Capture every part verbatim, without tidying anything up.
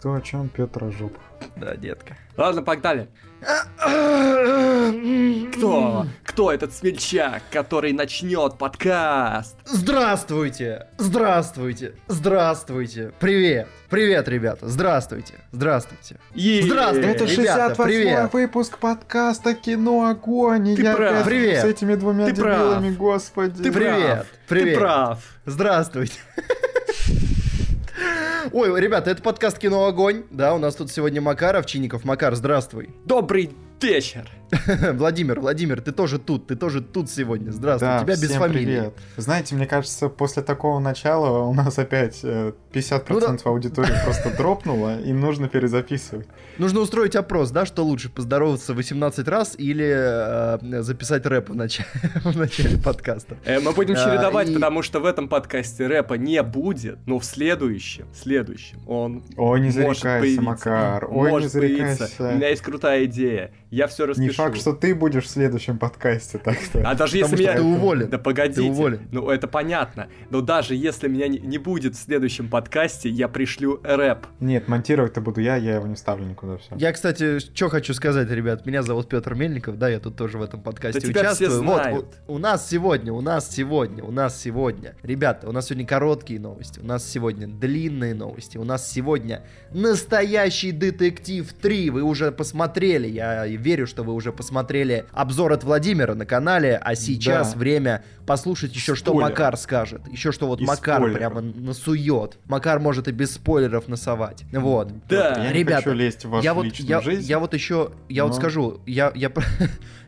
Кто о чем, Петра жопа. Да, детка. Ладно, погнали. Кто? Кто этот смельчак, который начнет подкаст? Здравствуйте! Здравствуйте! Здравствуйте! Привет! Привет, ребята! Здравствуйте! Здравствуйте! Е-е-е. Здравствуйте, это шестьдесят восьмой выпуск подкаста «Кино огонь». Ты я прав. Привет. С этими двумя ты дебилами, прав. Господи. Ты привет. Прав. Привет. Ты прав. Здравствуйте. Ой, ребята, это подкаст «Кино огонь». Да, у нас тут сегодня Макар Овчинников. Макар, здравствуй. Добрый вечер. Владимир, Владимир, ты тоже тут, ты тоже тут сегодня. Здравствуй, да, тебя без фамилии. Привет. Знаете, мне кажется, после такого начала у нас опять пятьдесят процентов ну, да. аудитории просто дропнуло, и нужно перезаписывать. Нужно устроить опрос, да, что лучше, поздороваться восемнадцать раз или э, записать рэп в начале, в начале подкаста. Э, мы будем чередовать, а, и... потому что в этом подкасте рэпа не будет, но в следующем, следующем он Ой, не зарекайся, Макар. Ой, может не зарекайся. Появиться. У меня есть крутая идея. Я все распишу. Не факт, что ты будешь в следующем подкасте, так-то. А даже если меня... Ты уволен. Да погодите. Ты уволен. Ну, это понятно. Но даже если меня не будет в следующем подкасте, я пришлю рэп. Нет, монтировать-то буду я, я его не ставлю никуда, все. Я, кстати, что хочу сказать, ребят. Меня зовут Петр Мельников, да, я тут тоже в этом подкасте да участвую. Тебя все знают. Вот, у, у нас сегодня, у нас сегодня, у нас сегодня. Ребята, у нас сегодня короткие новости, у нас сегодня длинные новости, у нас сегодня настоящий детектив три. Вы уже посмотрели, я верю, что вы уже посмотрели обзор от Владимира на канале, а сейчас да. время послушать еще, что Макар скажет. Еще, что вот и Макар спойлеров. Прямо насует. Макар может и без спойлеров носовать. Вот. Да. Я Ребята, не хочу лезть в вашу я личную вот, я, жизнь. Я вот еще, я но... вот скажу, я, я,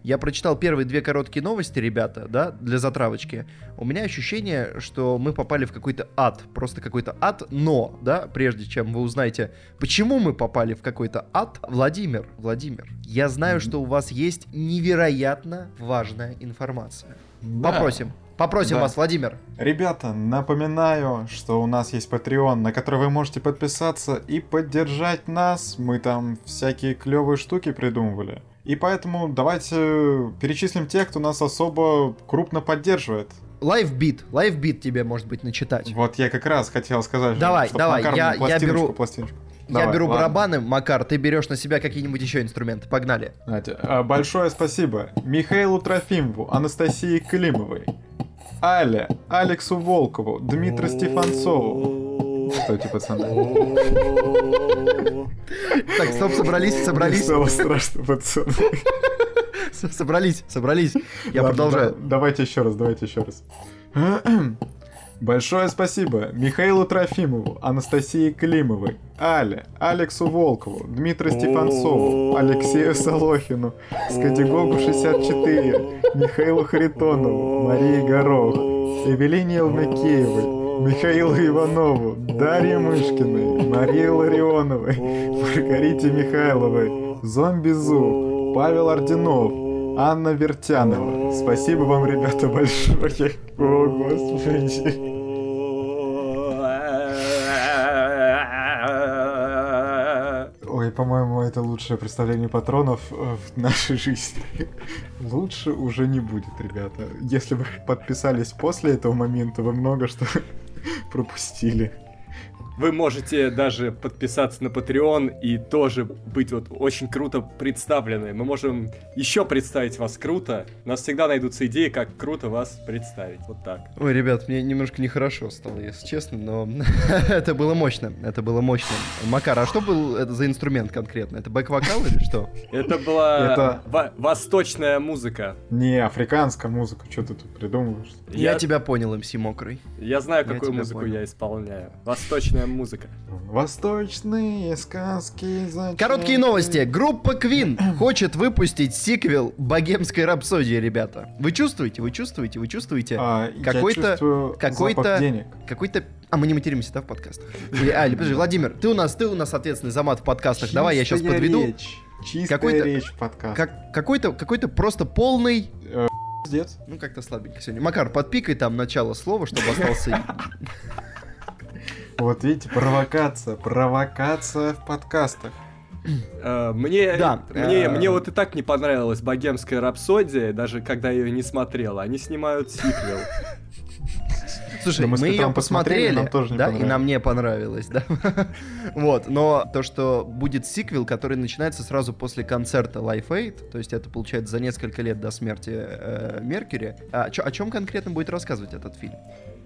я прочитал первые две короткие новости, ребята, да, для затравочки. У меня ощущение, что мы попали в какой-то ад. Просто какой-то ад, но, да, прежде чем вы узнаете, почему мы попали в какой-то ад, Владимир, Владимир, я знаю, Знаю, что у вас есть невероятно важная информация. Да. Попросим. Попросим да. вас, Владимир. Ребята, напоминаю, что у нас есть Patreon, на который вы можете подписаться и поддержать нас. Мы там всякие клевые штуки придумывали. И поэтому давайте перечислим тех, кто нас особо крупно поддерживает. Live Aid, Live Aid тебе, может быть, начитать. Вот я как раз хотел сказать, давай, чтобы давай, Макар я, пластиночку, я беру... пластиночку. Я Давай, беру ладно. барабаны, Макар, ты берешь на себя какие-нибудь еще инструменты. Погнали. Большое спасибо Михаилу Трофимову, Анастасии Климовой, Але, Алексу Волкову, Дмитру Стефанцову. Стойте, пацаны. Так, стоп, собрались, собрались. Стало страшно, пацаны. Собрались, собрались. Я продолжаю. Давайте еще раз, давайте еще раз. Большое спасибо Михаилу Трофимову, Анастасии Климовой, Але, Алексу Волкову, Дмитру Стефанцову, Алексею Солохину, Скадигогу шестьдесят четыре, Михаилу Харитонову, Марии Горох, Эвелине Елмакеевой, Михаилу Иванову, Дарье Мышкиной, Марии Ларионовой, Маргарите Михайловой, Зомбизу, Павел Орденов, Анна Вертянова. Спасибо вам, ребята, большое. О, господи. Ой, по-моему, это лучшее представление патронов в нашей жизни. Лучше уже не будет, ребята. Если вы подписались после этого момента, вы много что пропустили. Вы можете даже подписаться на Patreon и тоже быть вот очень круто представлены. Мы можем еще представить вас круто. У нас всегда найдутся идеи, как круто вас представить. Вот так. Ой, ребят, мне немножко нехорошо стало, если честно, но это было мощно. Это было мощно. Макар, а что был это за инструмент конкретно? Это бэк-вокал или что? Это была восточная музыка. Не, африканская музыка. Что ты тут придумываешь? Я тебя понял, эм си Мокрый. Я знаю, какую музыку я исполняю. Восточная музыка. Восточные сказки. Зачем... Короткие новости. Группа Queen хочет выпустить сиквел «Богемской рапсодии», ребята. Вы чувствуете? Вы чувствуете? Вы чувствуете? А, какой-то, какой-то, какой-то. А мы не материмся, да, в подкастах? А, подожди, Владимир, ты у нас, ты у нас ответственный за мат в подкастах. Чистая Давай, я сейчас подведу. Речь. Чистая какой-то, речь в подкастах. Как, какой-то, какой-то просто полный. Пиздец. Ну как-то слабенько сегодня. Макар, подпикай там начало слова, чтобы остался. Вот видите, провокация, провокация в подкастах. Мне, да. мне, мне вот и так не понравилась «Богемская рапсодия», даже когда я ее не смотрел. Они снимают сиквел. Слушай, мы, мы ее посмотрели, посмотрели, нам тоже не да, и нам не понравилось, да. Вот, но то, что будет сиквел, который начинается сразу после концерта Live Aid, то есть это получается за несколько лет до смерти э, Меркюри. А, чё, о чем конкретно будет рассказывать этот фильм?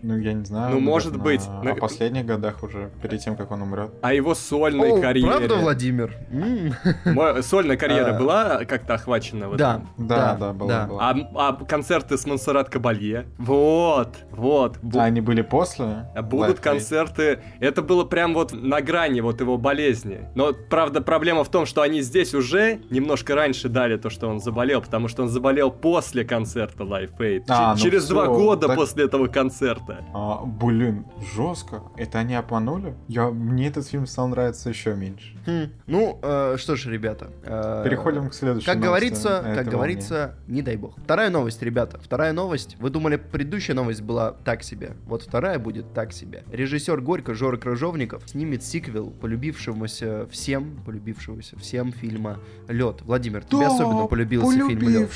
Ну, я не знаю. Ну, может на... быть. О ну... последних годах уже, перед тем, как он умрет. О его сольной О, карьере. Правда, Владимир? М-м. Сольная карьера а... была как-то охвачена? Вот да, да, да, да, была. Да. была. А, а концерты с Монсеррат Кабалье? Вот, вот. Бу... А они были после? Будут Life концерты. Life. Это было прям вот на грани вот его болезни. Но, правда, проблема в том, что они здесь уже немножко раньше дали то, что он заболел, потому что он заболел после концерта Live Aid. А, Ч- ну через все, два года так... после этого концерта. А, блин, жестко. Это они обманули? Я, мне этот фильм стал нравиться еще меньше. Хм. Ну, э, что ж, ребята. Э, Переходим к следующей как новости. Говорится, как говорится, волне. Не дай бог. Вторая новость, ребята. Вторая новость. Вы думали, предыдущая новость была так себе. Вот вторая будет так себе. Режиссер Горько Жора Крыжовников снимет сиквел полюбившемуся всем, полюбившегося всем фильма «Лед». Владимир, да, тебе особенно полюбился фильм «Лед».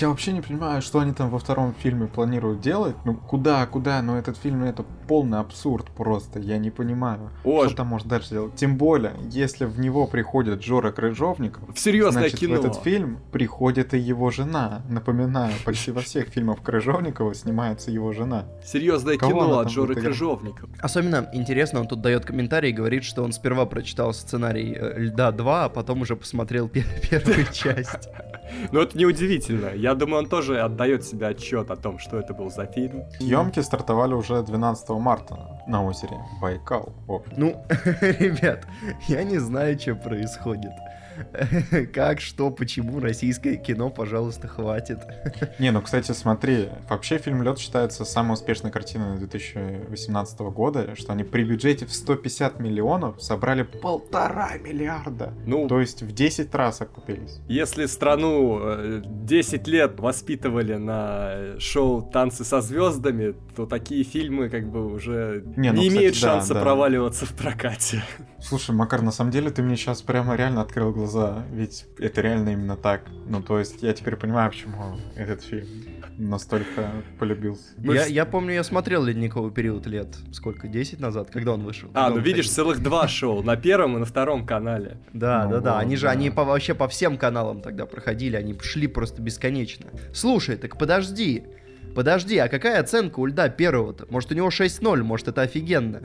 Я вообще не понимаю, что они там во втором фильме планируют делать. Ну, куда куда, но этот фильм, это полный абсурд просто, я не понимаю, О, что там может дальше делать. Тем более, если в него приходит Жора Крыжовников, значит, кино. В этот фильм приходит и его жена. Напоминаю, почти во всех фильмах Крыжовникова снимается его жена. Серьезное Кого кино от Жоры Крыжовникова. Особенно интересно, он тут дает комментарий и говорит, что он сперва прочитал сценарий «Льда два», а потом уже посмотрел пер- первую часть. Ну, это неудивительно. Я думаю, он тоже отдает себе отчет о том, что это был за фильм. Съемки стартовали уже двенадцатого марта на озере Байкал. О. Ну, ребят, я не знаю, что происходит. Как, что, почему российское кино, пожалуйста, хватит. Не, ну, кстати, смотри, вообще фильм «Лед» считается самой успешной картиной две тысячи восемнадцатого года, что они при бюджете в сто пятьдесят миллионов собрали полтора миллиарда. Ну, то есть в десять раз окупились. Если страну десять лет воспитывали на шоу «Танцы со звездами», то такие фильмы как бы уже не, ну, не кстати, имеют да, шанса да. проваливаться в прокате. Слушай, Макар, на самом деле ты мне сейчас прямо реально открыл глаза. За, ведь это реально именно так. Ну, то есть, я теперь понимаю, почему этот фильм настолько полюбился. Я, я помню, я смотрел «Ледниковый период» лет сколько, десять назад, когда он вышел. А, ну выходил. Видишь, целых два шоу, на первом и на втором канале. Да, ну, да, да, они да. же, они по, вообще по всем каналам тогда проходили, они шли просто бесконечно. Слушай, так подожди, подожди, а какая оценка у «Льда» первого-то? Может, у него шесть ноль, может, это офигенно.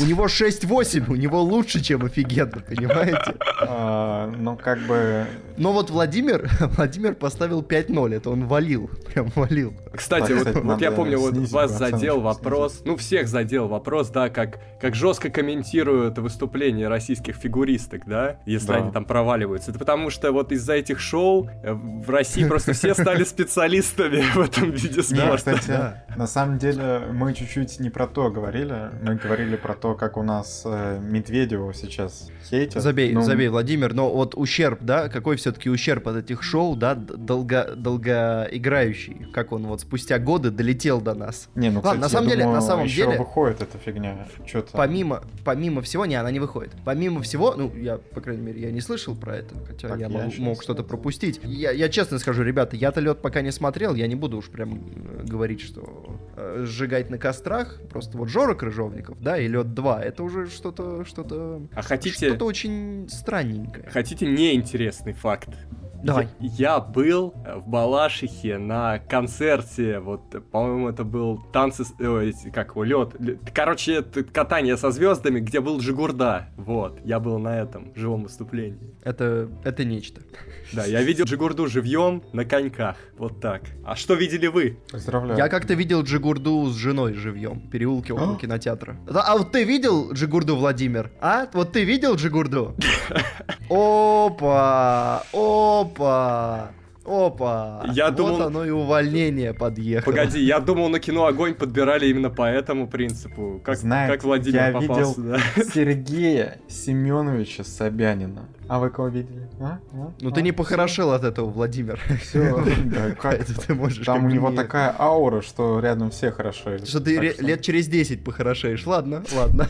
У него шесть восемь, у него лучше, чем офигенно, понимаете? А, ну, как бы... Но вот Владимир, Владимир поставил пять ноль, это он валил, прям валил. Кстати, так, вот, вот я помню, вот вас задел вопрос, снизить. Ну, всех задел вопрос, да, как, как жестко комментируют выступления российских фигуристок, да, если да. они там проваливаются. Это потому что вот из-за этих шоу в России просто все стали специалистами в этом виде спорта. Да, кстати, на самом деле мы чуть-чуть не про то говорили, мы говорили про то, как у нас э, Медведева сейчас хейтят. Забей, но... забей, Владимир, но вот ущерб, да, какой все-таки ущерб от этих шоу, да, долго, долгоиграющий, как он вот спустя годы долетел до нас. Не, ну, кстати, Ладно, на самом деле, думаю, на самом еще деле... выходит эта фигня. Что-то... Помимо, помимо всего, не, она не выходит. Помимо всего, ну, я, по крайней мере, я не слышал про это, хотя так, я, я мог, мог что-то пропустить. Я, я честно скажу, ребята, я-то «Лед» пока не смотрел, я не буду уж прям говорить, что э, сжигать на кострах, просто вот Жора Крыжовников, да, и «Лед два», это уже что-то, что-то, а хотите, что-то очень странненькое. Хотите неинтересный факт? Давай. Я, я был в Балашихе на концерте, вот, по-моему, это был танцы, ой, как его, лед, короче, это катание со звездами, где был Джигурда, вот, я был на этом живом выступлении. Это, это нечто. Да, я видел Джигурду живьем на коньках, вот так. А что видели вы? Поздравляю. Я как-то видел Джигурду с женой живьем в переулке около кинотеатра. А вот ты видел Джигурду, Владимир? А? Вот ты видел Джигурду? Опа! Опа! Опа! Я вот думал... оно и увольнение подъехало. Погоди, я думал, на «Кино огонь» подбирали именно по этому принципу. Как, знаете, как Владимир я попался, видел да? Сергея Семеновича Собянина. А вы кого видели? А? А? Ну а? Ты не похорошел от этого, Владимир. Все, там у него такая аура, что рядом все хорошеют. Что ты лет через десять похорошеешь. Ладно, ладно.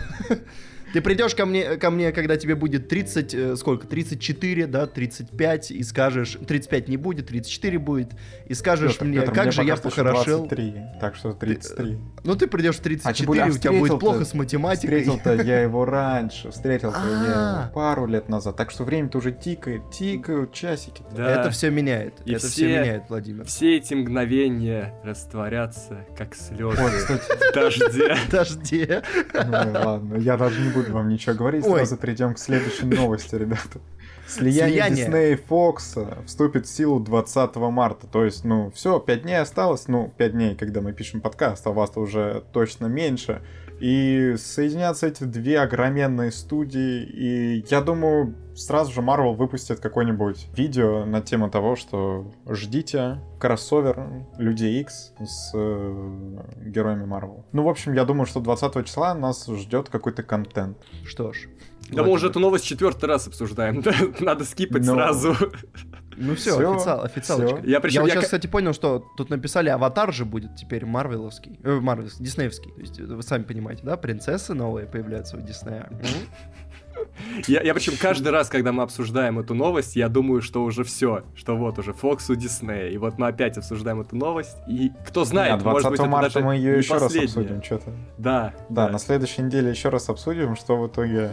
Ты придешь ко мне, ко мне, когда тебе будет тридцать, сколько, тридцать четыре, да, тридцать пять, и скажешь, тридцать пять не будет, тридцать четыре будет, и скажешь Петр, мне, Петр, как мне же я похорошел. двадцать три, так что тридцать три. Ты, ну ты придешь в тридцать четыре, а у тебя будет плохо с математикой. Встретил-то я его раньше, встретил-то я пару лет назад, так что время-то уже тикает, тикают часики. Это все меняет, это все меняет, Владимир. Все эти мгновения растворятся, как слезы в дожде. В дожде. Ну ладно, я даже не буду вам ничего говорить, сразу перейдем к следующей новости, ребята. Слияние Диснея и Фокса вступит в силу двадцатого марта. То есть, ну, все, пять дней осталось. Ну, пять дней, когда мы пишем подкаст, а вас-то уже точно меньше. И соединятся эти две огроменные студии. И я думаю, сразу же Marvel выпустит какое-нибудь видео на тему того, что ждите кроссовер Людей Икс с э, героями Marvel. Ну, в общем, я думаю, что двадцатого числа нас ждет какой-то контент. Что ж. Да, мы уже эту новость четвертый раз обсуждаем. Надо скипать Но... сразу. Ну все, все официал, официалочка. Все. Я, причем, я вот я... сейчас, кстати, понял, что тут написали, аватар же будет теперь марвеловский, э, марвеловский, диснеевский. То есть вы сами понимаете, да, принцессы новые появляются у Диснея. Я, я причем каждый раз, когда мы обсуждаем эту новость, я думаю, что уже все, что вот уже Фокс у Диснея, и вот мы опять обсуждаем эту новость, и кто знает, да, может быть, это даже не последняя. двадцатого марта мы ее еще раз обсудим, что-то. Да, да. Да, на следующей неделе еще раз обсудим, что в итоге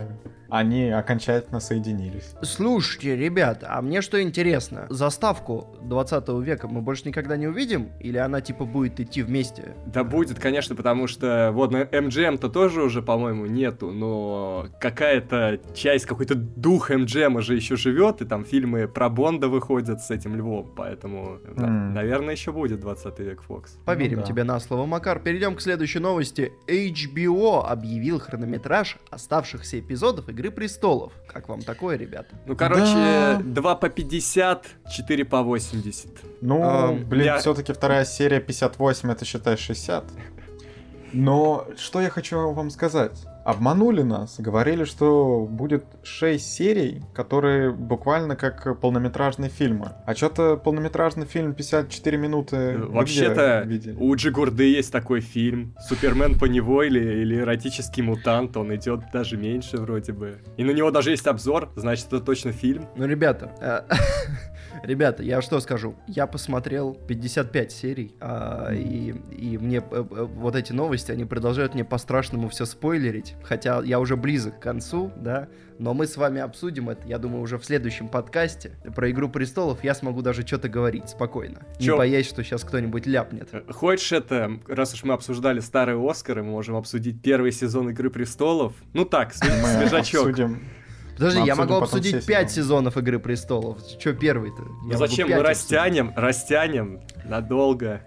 они окончательно соединились. Слушайте, ребят, а мне что интересно, заставку двадцатого века мы больше никогда не увидим? Или она типа будет идти вместе? Да будет, конечно, потому что вот на эм джи эм-то тоже уже, по-моему, нету, но какая-то часть, какой-то дух эм джи эм же еще живет, и там фильмы про Бонда выходят с этим львом, поэтому, mm. да, наверное, еще будет двадцатый век Фокс. Поверим ну, да. тебе на слово, Макар. Перейдем к следующей новости. эйч би о объявил хронометраж оставшихся эпизодов и Игры престолов. Как вам такое, ребята? Ну, короче, да. два по пятьдесят, четыре по восемьдесят. Ну, эм, блин, я... все-таки вторая серия пятьдесят восемь, это считай шестьдесят. Но что я хочу вам сказать? Обманули нас, говорили, что будет шесть серий, которые буквально как полнометражные фильмы. А что-то полнометражный фильм пятьдесят четыре минуты... Вообще-то у Джигурды есть такой фильм «Супермен поневоле» или «Эротический мутант». Он идет даже меньше вроде бы. И на него даже есть обзор, значит, это точно фильм. Ну, ребята... Ребята, я что скажу? Я посмотрел пятьдесят пять серий, а, и, и мне э, вот эти новости, они продолжают мне по-страшному все спойлерить, хотя я уже близок к концу, да, но мы с вами обсудим это, я думаю, уже в следующем подкасте про «Игру престолов» я смогу даже что-то говорить спокойно, Чё? не боясь, что сейчас кто-нибудь ляпнет. Хочешь это, раз уж мы обсуждали старые «Оскары», мы можем обсудить первый сезон «Игры престолов», ну так, свежачок. Подожди, я могу обсудить пять сезонов «Игры престолов». Че первый-то? Ну зачем? Мы растянем, растянем надолго.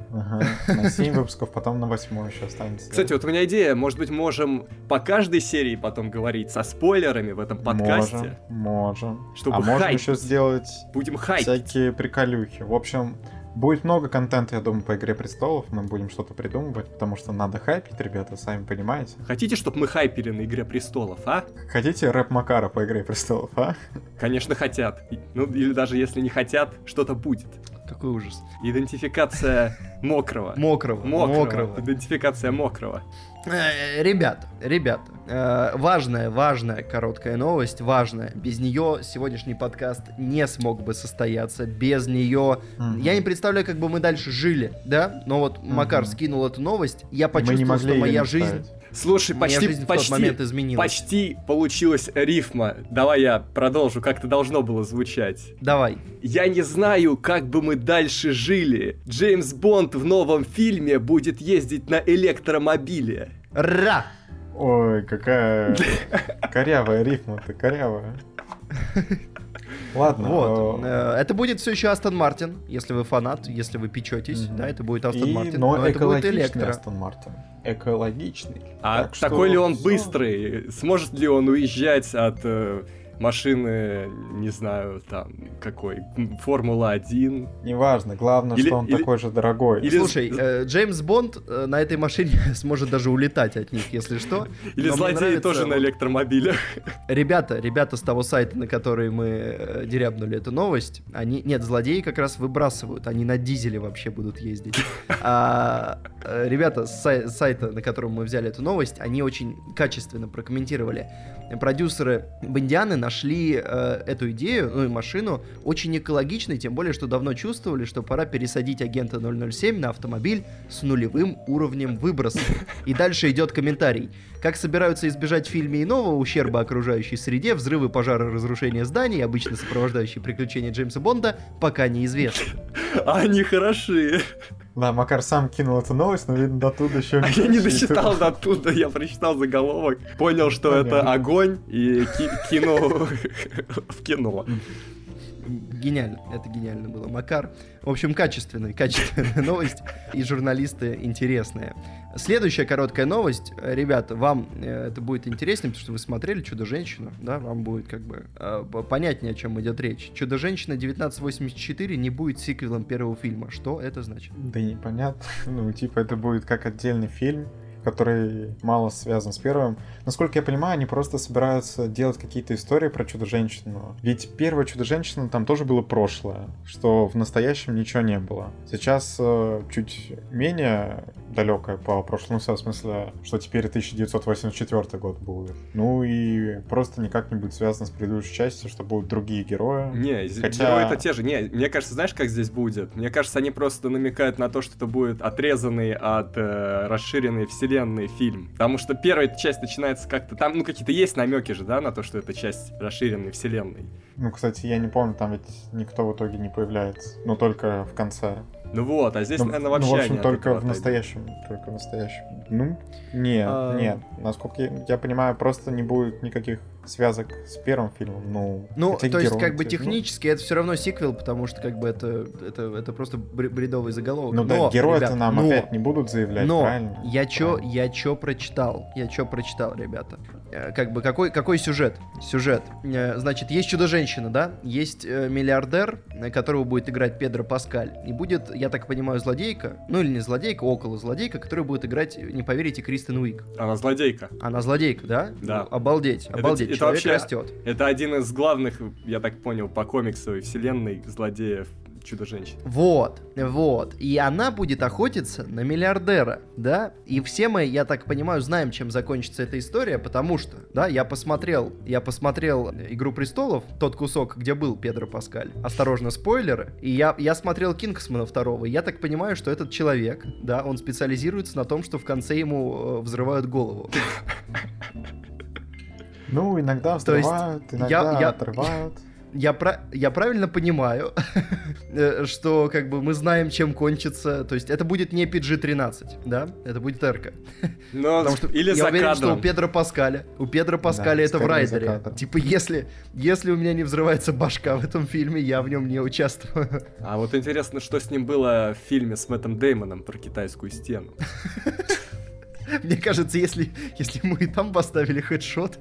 На семь выпусков, потом на восьмой еще останется. Кстати, вот у меня идея, может быть, можем по каждой серии потом говорить со спойлерами в этом подкасте? Можем, можем. А можем еще сделать всякие приколюхи. В общем... Будет много контента, я думаю, по «Игре престолов». Мы будем что-то придумывать, потому что надо хайпить, ребята, сами понимаете. Хотите, чтобы мы хайпили на «Игре престолов», а? Хотите рэп Макара по «Игре престолов», а? Конечно, хотят. Ну, или даже если не хотят, что-то будет. Какой ужас. Идентификация мокрого. Мокрого. Мокрого. Идентификация мокрого. Ребята, ребята, важная, важная короткая новость, важная. Без нее сегодняшний подкаст не смог бы состояться. Без нее mm-hmm. я не представляю, как бы мы дальше жили, да? Но вот mm-hmm. Макар скинул эту новость, я почувствовал, что моя жизнь. Слушай, почти, почти, почти получилась рифма. Давай я продолжу, как-то должно было звучать. Давай. Я не знаю, как бы мы дальше жили. Джеймс Бонд в новом фильме будет ездить на электромобиле. Ра! Ой, какая корявая рифма-то, корявая. Ладно. Вот. Это будет все еще Астон Мартин, если вы фанат, если вы печетесь, mm-hmm. да, это будет Астон И, Мартин. Но, но это будет электро. Астон Мартин. Экологичный. А так такой что... ли он быстрый? Сможет ли он уезжать от э, машины, не знаю, там, какой, Формула один. Неважно, главное, или, что он или, такой же дорогой. Или... Слушай, э, Джеймс Бонд на этой машине сможет даже улетать от них, если что. Или но злодеи нравится, тоже вот, на электромобилях. Ребята, ребята с того сайта, на который мы дерябнули эту новость, они, нет, злодеи как раз выбрасывают, они на дизеле вообще будут ездить. А ребята с сай- сайта, на котором мы взяли эту новость, они очень качественно прокомментировали. Продюсеры Бондианы нашли э, эту идею, ну и машину, очень экологичной, тем более, что давно чувствовали, что пора пересадить агента ноль ноль семь на автомобиль с нулевым уровнем выброса. И дальше идет комментарий. Как собираются избежать в фильме иного ущерба окружающей среде, взрывы, пожары, разрушения зданий, обычно сопровождающие приключения Джеймса Бонда, пока неизвестно. Они хороши. Да, Макар сам кинул эту новость, но, видно, дотуда еще... А я не дочитал дотуда, я прочитал заголовок, понял, что Понятно. Это огонь и ки- кино в кино. Гениально, это гениально было, Макар. В общем, качественная, качественная новость, и журналисты интересные. Следующая короткая новость, ребята, вам это будет интереснее, потому что вы смотрели «Чудо-женщину», да, вам будет как бы понятнее, о чем идет речь. «Чудо-женщина» тысяча девятьсот восемьдесят четыре не будет сиквелом первого фильма. Что это значит? Да непонятно, ну типа это будет как отдельный фильм, который мало связан с первым. Насколько я понимаю, они просто собираются делать какие-то истории про Чудо-женщину. Ведь первое Чудо-женщина там тоже было прошлое, что в настоящем ничего не было. Сейчас э, чуть менее далекое по прошлому, в смысле, что теперь тысяча девятьсот восемьдесят четвёртый год был. Ну и просто никак не будет связано с предыдущей частью, что будут другие герои. Не, Хотя... герои-то те же. Не, мне кажется, знаешь, как здесь будет? Мне кажется, они просто намекают на то, что это будет отрезанный от э, расширенной вселенной фильм, потому что первая часть начинается как-то, там, ну, какие-то есть намеки же, да, на то, что это часть расширенной вселенной. Ну, кстати, я не помню, там ведь никто в итоге не появляется, но только в конце. Ну вот, а здесь, ну, наверное, вообще... Ну, в общем, только в настоящем, только в настоящем. Ну, нет, а... нет, насколько я, я понимаю, просто не будет никаких связок с первым фильмом, ну... Ну, то есть, как бы, технически ну... это все равно сиквел, потому что, как бы, это, это, это просто бредовый заголовок. Ну, но, да, герои-то нам но... опять не будут заявлять, но... правильно? Но я чё, я чё прочитал, я чё прочитал, ребята. Как бы, какой, какой сюжет? Сюжет. Значит, есть Чудо-женщина, да? Есть миллиардер, которого будет играть Педро Паскаль, и будет... я так понимаю, злодейка, ну или не злодейка, около злодейка, которая будет играть, не поверите, Кристен Уиг. Она злодейка. Она злодейка, да? Да. Ну, обалдеть, обалдеть, это, человек это вообще, растет. Это один из главных, я так понял, по комиксовой вселенной злодеев Чудо-женщин. Вот, вот. И она будет охотиться на миллиардера, да? И все мы, я так понимаю, знаем, чем закончится эта история, потому что, да, я посмотрел, я посмотрел «Игру престолов», тот кусок, где был Педро Паскаль. Осторожно, спойлеры. И я, я смотрел «Кингсмана» второго. Я так понимаю, что этот человек, да, он специализируется на том, что в конце ему э, взрывают голову. Ну, иногда взрывают, иногда отрывают. Я, про... я правильно понимаю, что как бы мы знаем, чем кончится. То есть это будет не пи джи тринадцать, да? Это будет эр ка. Но... Потому что или я уверен, что у Педро Паскаля, у Педро Паскаля да, это в райдере. Типа если, если у меня не взрывается башка в этом фильме, я в нем не участвую. А вот интересно, что с ним было в фильме с Мэттом Деймоном про китайскую стену. Мне кажется, если, если мы и там поставили хедшот,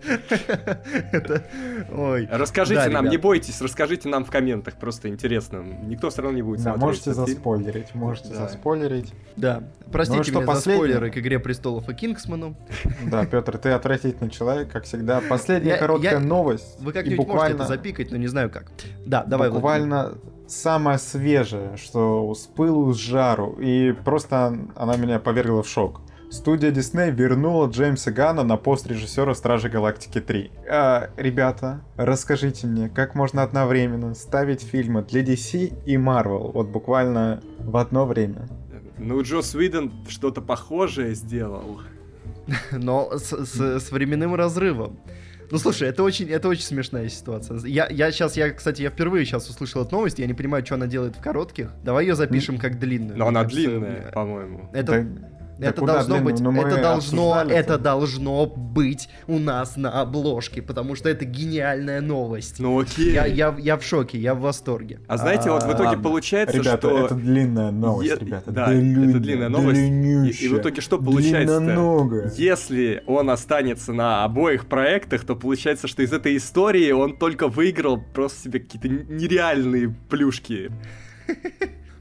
это... Ой. Расскажите да, нам, ребят. Не бойтесь, расскажите нам в комментах, просто интересно. Никто все равно не будет да, смотреть. Можете заспойлерить, фильм. можете да. заспойлерить. Да, простите ну, что меня последний... за спойлеры к «Игре престолов» и «Кингсману». Да, Петр, ты отвратительный человек, как всегда. Последняя я, короткая я... новость. Вы как-нибудь буквально... можете это запикать, но не знаю как. Да, давай, буквально... Владимир. Самое свежее, что с пылу, с жару. И просто она меня повергла в шок. Студия Disney вернула Джеймса Ганна на пост режиссера «Стражи Галактики три». А, ребята, расскажите мне, как можно одновременно ставить фильмы для ди си и Marvel, вот буквально в одно время? Ну, Джосс Уидон что-то похожее сделал. Но с временным разрывом. Ну, слушай, это очень, это очень смешная ситуация. Я, я сейчас, я, кстати, я впервые сейчас услышал эту новость, я не понимаю, что она делает в коротких. Давай ее запишем как длинную. Но она кажется, длинная, по-моему. Это... Да... Это должно быть, это должно, это должно быть у нас на обложке, потому что это гениальная новость. Ну окей. Я, я, я в шоке, я в восторге. А знаете, вот в итоге получается, ребята, что... Ребята, это длинная новость, ребята. Да, Длин... это длинная новость. И, и в итоге что получается? Если он останется на обоих проектах, то получается, что из этой истории он только выиграл просто себе какие-то нереальные плюшки.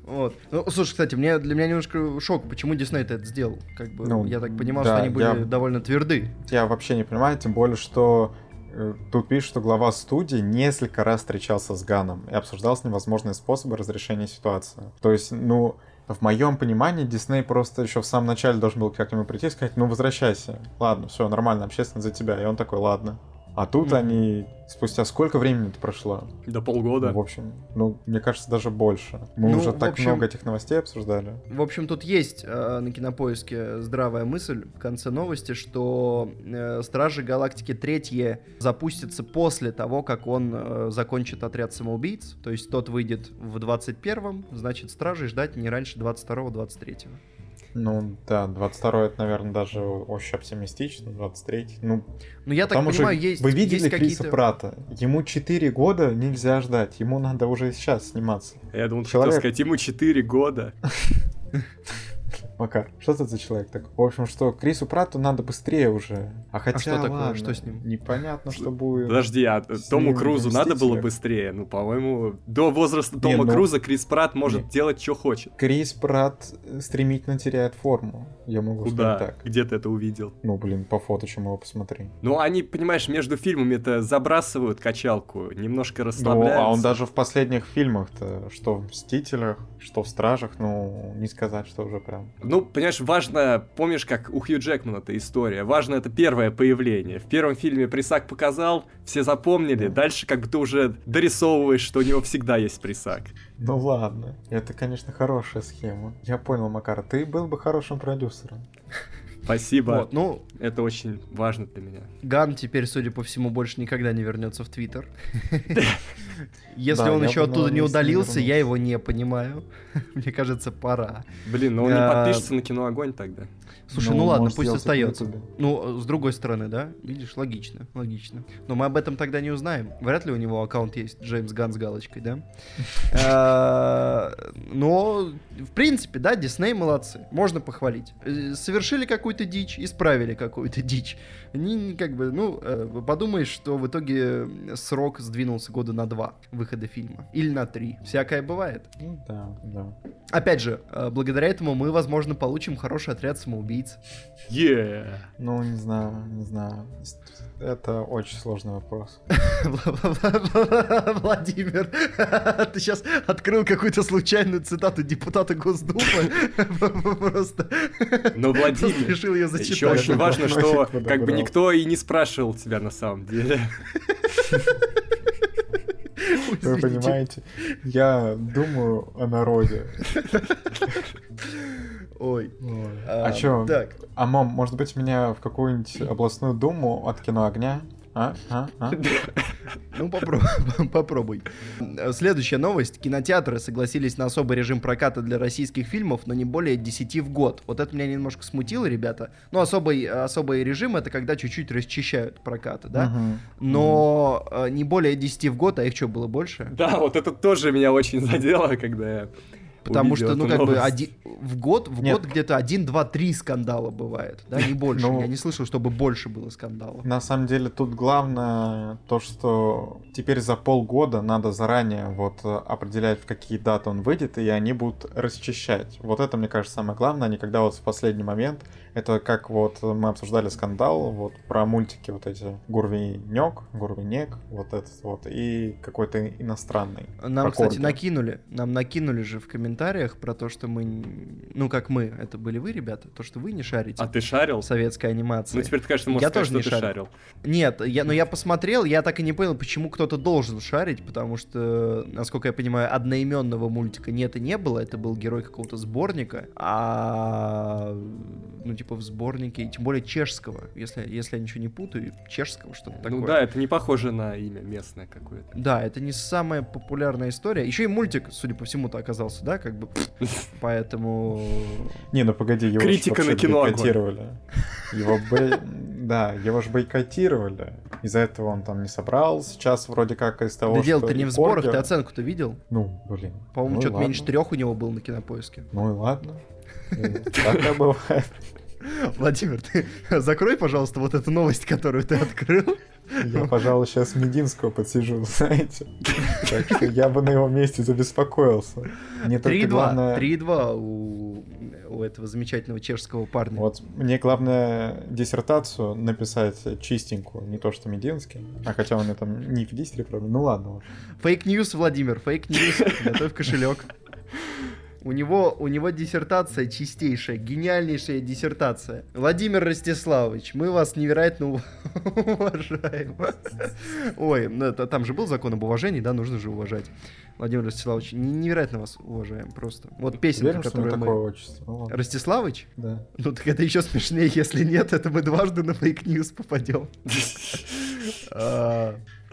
Вот. Ну, слушай, кстати, мне, для меня немножко шок, почему Дисней-то это сделал. Как бы, ну, я так понимал, да, что они были я, довольно тверды. Я вообще не понимаю, тем более, что э, тут пишут, что глава студии несколько раз встречался с Ганом и обсуждал с ним возможные способы разрешения ситуации. То есть, ну, в моем понимании, Дисней просто еще в самом начале должен был как-нибудь прийти и сказать: ну, возвращайся, ладно, все, нормально, общественность за тебя. И он такой: ладно. А тут mm-hmm. они... Спустя сколько времени это прошло? До полгода. В общем, ну, мне кажется, даже больше. Мы ну, уже так общем, много этих новостей обсуждали. В общем, тут есть э, на Кинопоиске здравая мысль в конце новости, что э, «Стражи Галактики три» запустится после того, как он э, закончит «Отряд самоубийц». То есть тот выйдет в двадцать первом, значит, «Стражей» ждать не раньше двадцать второго - двадцать третьего. Ну да, двадцать второй это, наверное, даже очень оптимистично, двадцать третий. Ну, ну я так понимаю, уже... есть Вы видели есть Криса какие-то... Пратта? Ему четыре года нельзя ждать, ему надо уже сейчас сниматься. Я думал, человек... хотел сказать, ему четыре года. Макар, что это за человек такой? В общем, что Крису Пратту надо быстрее уже. А хотя, а что такое? Ладно, что с ним? Непонятно, что будет. Подожди, а Тому Крузу надо было быстрее? Ну, по-моему, до возраста не, Тома ну... Круза Крис Пратт может не. делать, что хочет. Крис Пратт стремительно теряет форму. Я могу Куда? сказать так. Где ты это увидел? Ну, блин, по фоточкам его посмотри. Ну, они, понимаешь, между фильмами-то забрасывают качалку, немножко расслабляются. Ну, а он даже в последних фильмах-то, что в «Мстителях», что в «Стражах», ну, не сказать, что уже прям... Ну, понимаешь, важно, помнишь, как у Хью Джекмана-то история, важно это первое появление. В первом фильме присак показал, все запомнили, да. Дальше как бы ты уже дорисовываешь, что у него всегда есть присак. Ну ладно, это, конечно, хорошая схема. Я понял, Макар, ты был бы хорошим продюсером. Спасибо, вот, ну, это очень важно для меня. Ган теперь, судя по всему, больше никогда не вернется в Твиттер. Если он еще оттуда не удалился, я его не понимаю. Мне кажется, пора. Блин, но он не подпишется на «Кино огонь» тогда. Слушай, ну ладно, пусть остается. Ну, с другой стороны, да? Видишь, логично, логично. Но мы об этом тогда не узнаем. Вряд ли у него аккаунт есть, Джеймс Ган с галочкой, да? Но, в принципе, да, Дисней молодцы. Можно похвалить. Совершили какую-то какую-то дичь, исправили какую-то дичь. Они как бы, ну, э, подумаешь, что в итоге срок сдвинулся года на два выхода фильма. Или на три. Всякое бывает. Ну да, да. Опять же, э, благодаря этому мы, возможно, получим хороший «Отряд самоубийц». Yeah. Ну, не знаю, не знаю. Это очень сложный вопрос. Владимир, ты сейчас открыл какую-то случайную цитату депутата Госдумы. Просто... Но, Владимир, решил ее зачитать. Еще очень важно, что как бы никто и не спрашивал тебя на самом деле. Вы понимаете, я думаю о народе. Ой. Ой. А, а чё? Так. А, мам, может быть, меня в какую-нибудь областную думу от «Кино огня»? А? А? А? Ну, попробуй. Следующая новость. Кинотеатры согласились на особый режим проката для российских фильмов, но не более десяти в год. Вот это меня немножко смутило, ребята. Ну, особый, особый режим — это когда чуть-чуть расчищают прокаты, да? Угу. Но угу. не более десяти в год, а их что, было больше? Да, вот это тоже меня очень задело, когда я... Потому увидел, что, ну, как новость. бы, один, в год, в год где-то один, два, три скандала бывает, да, не больше. Но... Я не слышал, чтобы больше было скандалов. На самом деле, тут главное то, что теперь за полгода надо заранее вот определять, в какие даты он выйдет, и они будут расчищать. Вот это, мне кажется, самое главное, они когда вот в последний момент, это как вот мы обсуждали скандал, вот про мультики вот эти «Гурвенёк», «Гурвенек», вот этот вот, и какой-то иностранный. Нам, кстати, накинули, нам накинули же в комментариях, про то, что мы... Ну, как мы, это были вы, ребята, то, что вы не шарите. А ты шарил? Советская анимация. Ну, теперь ты, конечно, можешь я сказать, тоже что не ты шарил. шарил. Нет, я, но я посмотрел, я так и не понял, почему кто-то должен шарить, потому что, насколько я понимаю, одноименного мультика нет и не было, это был герой какого-то сборника, а... Ну, типа в сборнике, тем более чешского, если, если я ничего не путаю, чешского, что-то такое. Ну да, это не похоже на имя местное какое-то. Да, это не самая популярная история. Еще и мультик, судя по всему-то, оказался, да, как бы, поэтому... Не, ну погоди, его же вообще бойкотировали. Да, его же бойкотировали. Из-за этого он там не собрал. Сейчас вроде как из того, что... Да дело-то не в сборах, ты оценку-то видел? Ну, блин. По-моему, что-то меньше трех у него было на Кинопоиске. Ну и ладно. Так бывает. Владимир, ты закрой, пожалуйста, вот эту новость, которую ты открыл. Я, пожалуй, сейчас Мединского подсижу, знаете. Так что я бы на его месте забеспокоился. три-два Главное... три-два у... у этого замечательного чешского парня. Вот мне главное диссертацию написать чистенькую, не то что Мединский. А хотя он там не в дистере, правда. Ну ладно уже. Фейк-ньюс, Владимир, фейк-ньюс. Готовь кошелек. У него, у него диссертация чистейшая, гениальнейшая диссертация. Владимир Ростиславович, мы вас невероятно уважаем. Ой, там же был закон об уважении, да, нужно же уважать. Владимир Ростиславович, невероятно вас уважаем просто. Вот песенка, которую мы... Ростиславович? Да. Ну так это еще смешнее, если нет, это мы дважды на фейк-ньюс попадем.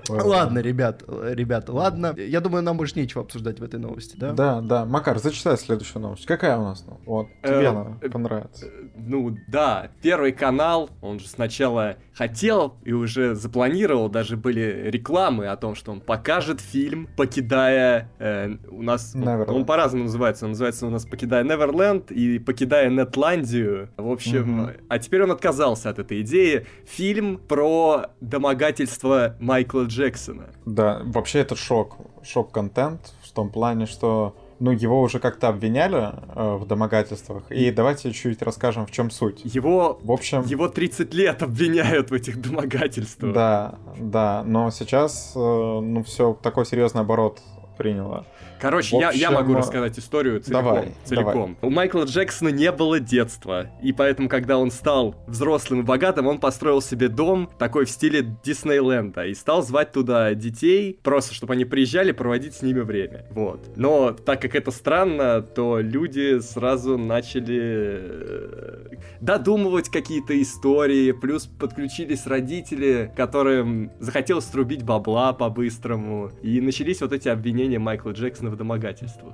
Ладно, ребят, ребят, ладно. Я думаю, нам больше нечего обсуждать в этой новости, да? Да, да. Макар, зачитай следующую новость. Какая у нас новость? Вот, тебе она понравится. Ну, да. Первый канал, он же сначала хотел и уже запланировал, даже были рекламы о том, что он покажет фильм, покидая... Э, у нас... Он, он по-разному называется. Он называется у нас «Покидая Неверленд» и «Покидая Нетландию». В общем, угу. А теперь он отказался от этой идеи. Фильм про домогательство Майкла Джексона. Джексона. Да, вообще это шок, шок-контент в том плане, что ну, его уже как-то обвиняли э, в домогательствах, и давайте чуть расскажем, в чем суть. Его, в общем, его тридцать лет обвиняют в этих домогательствах. Да, да, но сейчас э, ну, все такой серьезный оборот приняло. Короче, общем, я, я могу рассказать историю целиком. Давай, целиком. Давай. У Майкла Джексона не было детства, и поэтому, когда он стал взрослым и богатым, он построил себе дом такой в стиле Диснейленда и стал звать туда детей, просто чтобы они приезжали проводить с ними время. Вот. Но так как это странно, то люди сразу начали додумывать какие-то истории, плюс подключились родители, которым захотелось срубить бабла по-быстрому, и начались вот эти обвинения Майкла Джексона в домогательствах.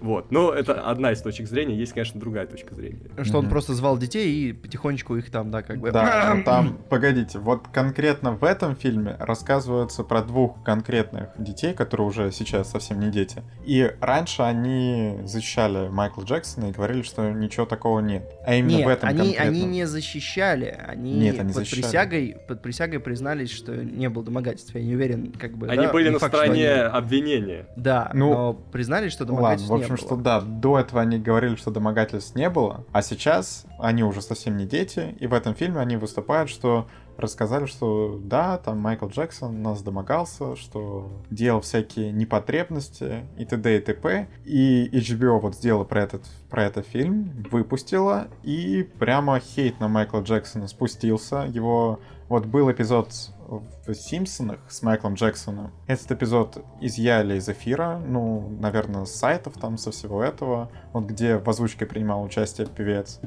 Вот. Но это одна из точек зрения, есть, конечно, другая точка зрения. Что он mm-hmm. просто звал детей и потихонечку их там, да, как бы... Да, но там, погодите, вот конкретно в этом фильме рассказывается про двух конкретных детей, которые уже сейчас совсем не дети. И раньше они защищали Майкла Джексона и говорили, что ничего такого нет. А именно нет, в этом они, конкретном... Нет, они не защищали. Они, нет, они под, защищали. Присягой, под присягой признались, что не было домогательств. Я не уверен, как бы... Они да, были на факт, стороне они... обвинения. Да, ну, но признались, что домогательств ладно, не было. Что да, до этого они говорили, что домогательств не было, а сейчас они уже совсем не дети, и в этом фильме они выступают, что рассказали, что да, там Майкл Джексон нас домогался, что делал всякие непотребности и т.д. и т.п. И эйч би о вот сделала про этот, про этот фильм, выпустила, и прямо хейт на Майкла Джексона спустился, его... Вот был эпизод в «Симпсонах» с Майклом Джексоном. Этот эпизод изъяли из эфира, ну, наверное, с сайтов там, со всего этого, вот где в озвучке принимал участие певец.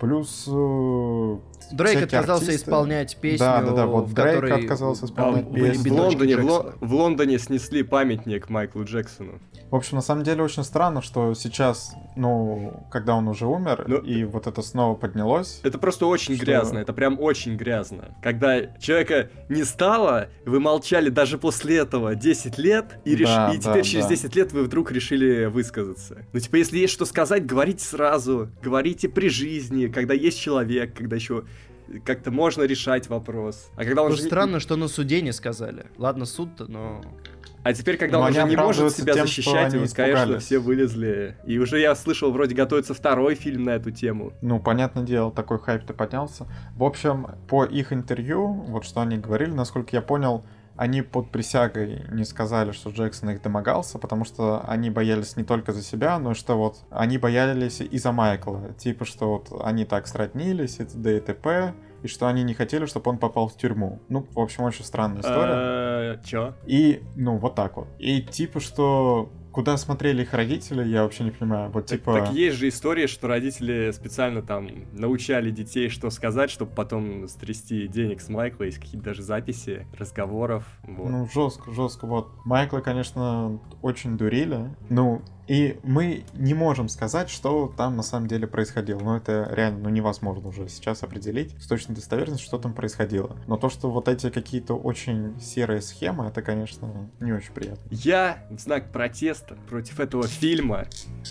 Плюс э, Дрейк отказался артисты. исполнять песню. Да, да, да, вот Дрейк которой... отказался исполнять а, песню. В Лондоне, в, Ло... в Лондоне снесли памятник Майклу Джексону. В общем, на самом деле очень странно, что сейчас, ну, когда он уже умер, ну, и вот это снова поднялось. Это просто очень что... грязно, это прям очень грязно. Когда человека не стало, вы молчали даже после этого десять лет, и, реш... да, и теперь да, через да. десять лет вы вдруг решили высказаться. Ну, типа, если есть что сказать, говорите сразу, говорите при жизни. Когда есть человек, когда еще как-то можно решать вопрос. А когда он же... Странно, что на суде не сказали. Ладно, суд-то, но... А теперь, когда но он уже не может себя тем, защищать, и вот, конечно, все вылезли. И уже я слышал, вроде готовится второй фильм на эту тему. Ну, понятное дело, такой хайп-то поднялся. В общем, по их интервью, вот что они говорили, насколько я понял, они под присягой не сказали, что Джексон их домогался, потому что они боялись не только за себя, но и что вот они боялись и за Майкла. Типа, что вот они так сроднились, и т.д. и т.п., и что они не хотели, чтобы он попал в тюрьму. Ну, в общем, очень странная история. Чё? И, ну, вот так вот. И типа, что... куда смотрели их родители, я вообще не понимаю. Вот, так, типа... так есть же история, что родители специально там научали детей, что сказать, чтобы потом стрясти денег с Майкла. Есть какие-то даже записи разговоров. Вот. Ну, жестко, жестко. Вот. Майкла, конечно, очень дурили. Ну, и мы не можем сказать, что там на самом деле происходило. Но это реально ну, невозможно уже сейчас определить с точной достоверностью, что там происходило. Но то, что вот эти какие-то очень серые схемы, это, конечно, не очень приятно. Я в знак протеста против этого фильма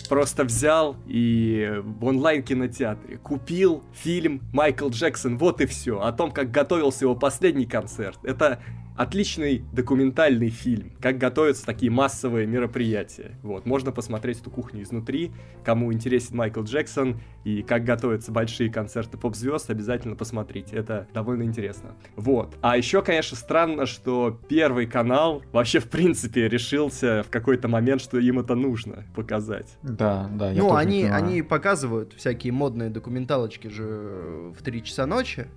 просто взял и в онлайн-кинотеатре купил фильм «Майкл Джексон. Вот и все». О том, как готовился его последний концерт. Это... отличный документальный фильм, как готовятся такие массовые мероприятия. Вот, можно посмотреть эту кухню изнутри. Кому интересен Майкл Джексон и как готовятся большие концерты поп-звезд, обязательно посмотрите. Это довольно интересно. Вот. А еще, конечно, странно, что Первый канал вообще, в принципе, решился в какой-то момент, что им это нужно показать. Да, да. Я ну, они, они показывают всякие модные документалочки же в три часа ночи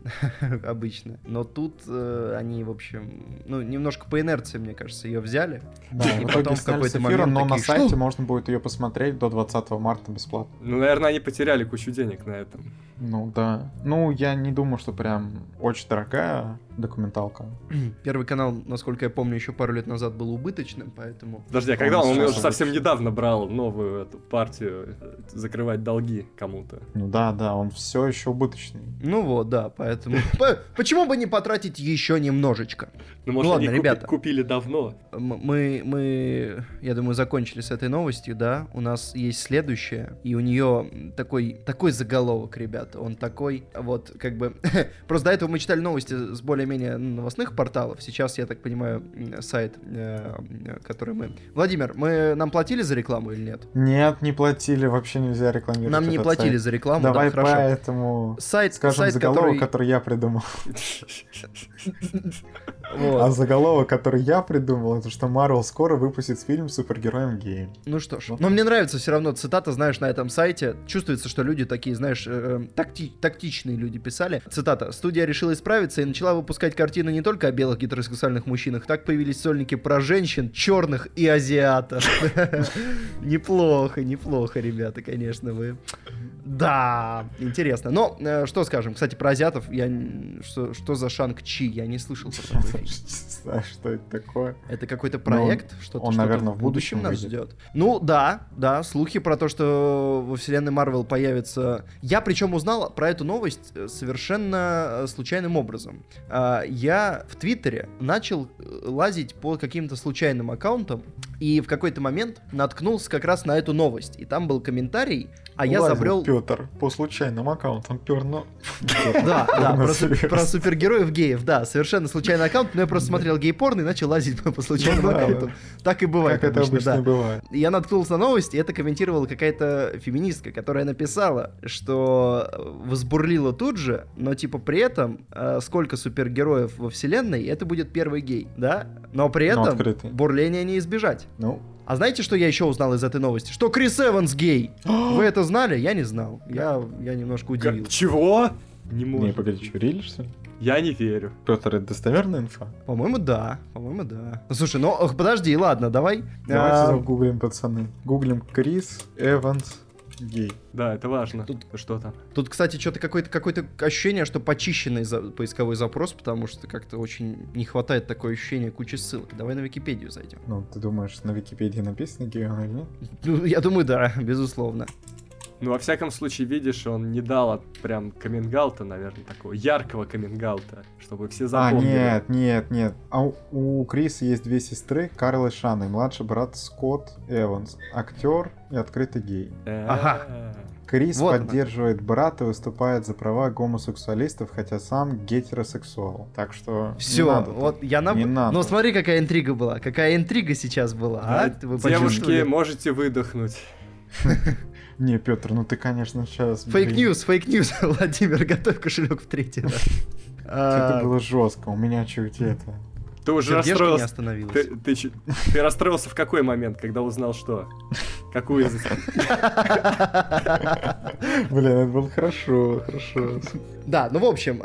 обычно. Но тут э, они, в общем... ну, немножко по инерции, мне кажется, ее взяли. Да, и потом в какой-то момент но такие, на сайте что? Можно будет ее посмотреть до двадцатого марта бесплатно. Ну, наверное, они потеряли кучу денег на этом. Ну, да. Ну, я не думаю, что прям очень дорогая документалка. Первый канал, насколько я помню, еще пару лет назад был убыточным, поэтому... Подожди, а когда он, он уже совсем недавно брал новую эту партию закрывать долги кому-то? Ну, да, да, он все еще убыточный. Ну, вот, да, поэтому... Почему бы не потратить еще немножечко? Ну, может, ну, ладно, они ребята, купили давно. Мы, мы, я думаю, закончили с этой новостью, да? У нас есть следующее, и у нее такой, такой заголовок, ребят. Он такой, вот, как бы... Просто до этого мы читали новости с более-менее новостных порталов. Сейчас, я так понимаю, сайт, который мы... Владимир, мы нам платили за рекламу или нет? Нет, не платили, вообще нельзя рекламировать. Нам не платили сайт. За рекламу, давай, да, хорошо. Давай поэтому сайт, скажем сайт, заголовок, который... который я придумал. Вот. А заголовок, который я придумал, это что Marvel скоро выпустит фильм с супергероем геем. Ну что ж, но мне нравится все равно цитата, знаешь, на этом сайте. Чувствуется, что люди такие, знаешь, э, такти- тактичные люди писали. Цитата. «Студия решила исправиться и начала выпускать картины не только о белых гетеросексуальных мужчинах. Так появились сольники про женщин, черных и азиатов». Неплохо, неплохо, ребята, конечно, вы... Да, интересно. Но э, что скажем? Кстати, про азиатов. Я... Что, что за Шанг-Чи? Я не слышал про такой. Что это такое? Это какой-то проект? Что-то, он, наверное, в будущем нас ждет. Ну, да, да. Слухи про то, что во вселенной Марвел появится... Я, причем, узнал про эту новость совершенно случайным образом. Я в Твиттере начал лазить по каким-то случайным аккаунтам и в какой-то момент наткнулся как раз на эту новость. И там был комментарий, а я забрел... Петр, по случайным аккаунтам перно... Да, да, про супергероев геев, да, совершенно случайный аккаунт, но я просто смотрел гей-порно и начал лазить по случайным аккаунтам. Так и бывает обычно, да. Я наткнулся на новость, и это комментировала какая-то феминистка, которая написала, что возбурлила тут же, но типа при этом сколько супергероев во вселенной, это будет первый гей, да? Но при этом бурления не избежать. Ну, а знаете, что я еще узнал из этой новости? Что Крис Эванс гей! Вы это знали? Я не знал. Я, я немножко удивился. Чего? Не может. Не, погоди, что, релишься? Я не верю. Петр, это достоверная инфа? По-моему, да. По-моему, да. Слушай, ну подожди, ладно, давай. Давайте загуглим, пацаны. Гуглим Крис Эванс гей. Да, это важно. Тут что-то. Тут, кстати, что-то какое-то, какое-то ощущение, что почищенный за... поисковой запрос, потому что как-то очень не хватает такое ощущение кучи ссылок. Давай на Википедию зайдем. Ну, ты думаешь, на Википедии написано гей или нет? Ну, я думаю, да, безусловно. Ну, во всяком случае, видишь, он не дал от прям каминг-аута, наверное, такого яркого каминг-аута, чтобы все запомнили. А, нет, нет, нет. А у, у Криса есть две сестры, Карл и Шана, и младший брат Скотт Эванс, актер и открытый гей. Ага. Крис вот поддерживает она. Брата и выступает за права гомосексуалистов, хотя сам гетеросексуал. Так что все, не надо. Вот я наб... не надо. Ну смотри, какая интрига была, какая интрига сейчас была. А? А? Вы девушки, почувствовали? Можете выдохнуть. Не, Петр, ну ты, конечно, сейчас... Фейк-ньюс, фейк-ньюс, Владимир, готовь кошелек в третий раз. Это было жестко, у меня чуть это... Ты уже расстроился. Ты расстроился в какой момент, когда узнал, что... Какую из них? Блин, это было хорошо, хорошо. Да, ну в общем,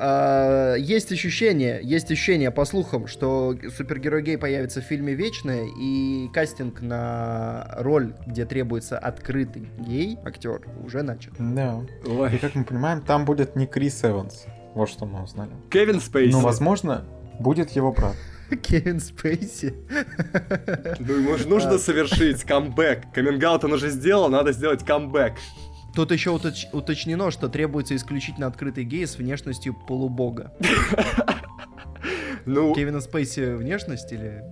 есть ощущение, есть ощущение, по слухам, что супергерой-гей появится в фильме «Вечное», и кастинг на роль, где требуется открытый гей-актер, уже начат. Да. И как мы понимаем, там будет не Крис Эванс. Вот что мы узнали. Кевин Спейси. Ну, возможно, будет его брат. Кевин Спейси. Ну, ему же нужно совершить камбэк. Каминг-аут он уже сделал, надо сделать камбэк. Тут еще уточ- уточнено, что требуется исключительно открытый гей с внешностью полубога. Ну, Кевина Спейси внешность или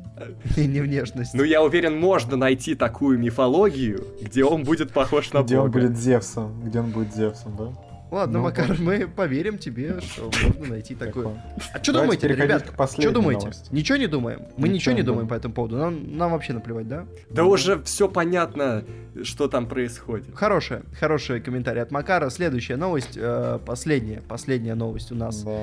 не внешность? Ну, я уверен, можно найти такую мифологию, где он будет похож на бога. Где он будет Зевсом, где он будет Зевсом, да? Ладно, ну, Макар, мы поверим тебе, что можно найти такое. А что думаете, ребят? Что думаете? Новости. Ничего не думаем. Мы ничего, ничего не думаем по этому поводу. Нам, нам вообще наплевать, да? Да, да, уже все понятно, что там происходит. Хорошая, хорошая комментарий от Макара. Следующая новость, э, последняя, последняя новость у нас да.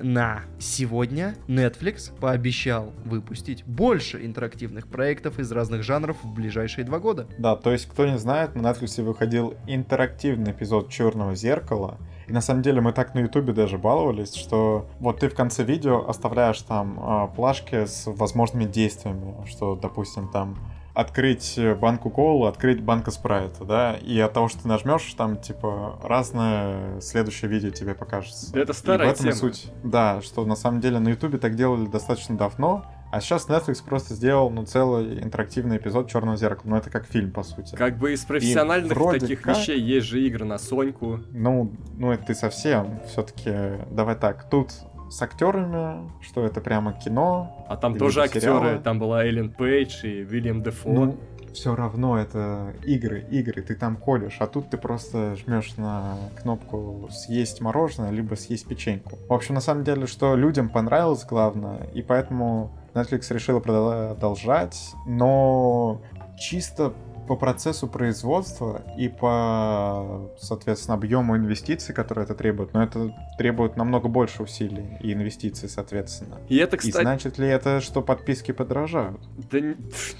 на сегодня. Netflix пообещал выпустить больше интерактивных проектов из разных жанров в ближайшие два года. Да, то есть, кто не знает, на Netflix выходил интерактивный эпизод «Черного зеркала». И на самом деле мы так на Ютубе даже баловались, что вот ты в конце видео оставляешь там э, плашки с возможными действиями, что, допустим, там открыть банку колы, открыть банку спрайта, да, и от того, что ты нажмешь, там, типа, разное следующее видео тебе покажется. Это старая тема. И в этом суть, да, что на самом деле на Ютубе так делали достаточно давно. А сейчас Netflix просто сделал, ну, целый интерактивный эпизод «Черного зеркала». Ну, это как фильм, по сути. Как бы из профессиональных таких как... вещей есть же игры на Соньку. Ну, ну, это ты совсем. Все-таки, давай так, тут с актерами, что это прямо кино. А там тоже актеры. Сериалы. Там была Эллен Пейдж и Уильям Дефо. Ну, все равно это игры, игры. Ты там колешь, а тут ты просто жмешь на кнопку «съесть мороженое» либо «съесть печеньку». В общем, на самом деле, что людям понравилось, главное, и поэтому... Netflix решила продолжать, но чисто по процессу производства и по, соответственно, объему инвестиций, которые это требует, но это требует намного больше усилий и инвестиций, соответственно. И это, кстати... И значит ли это, что подписки подорожают? Да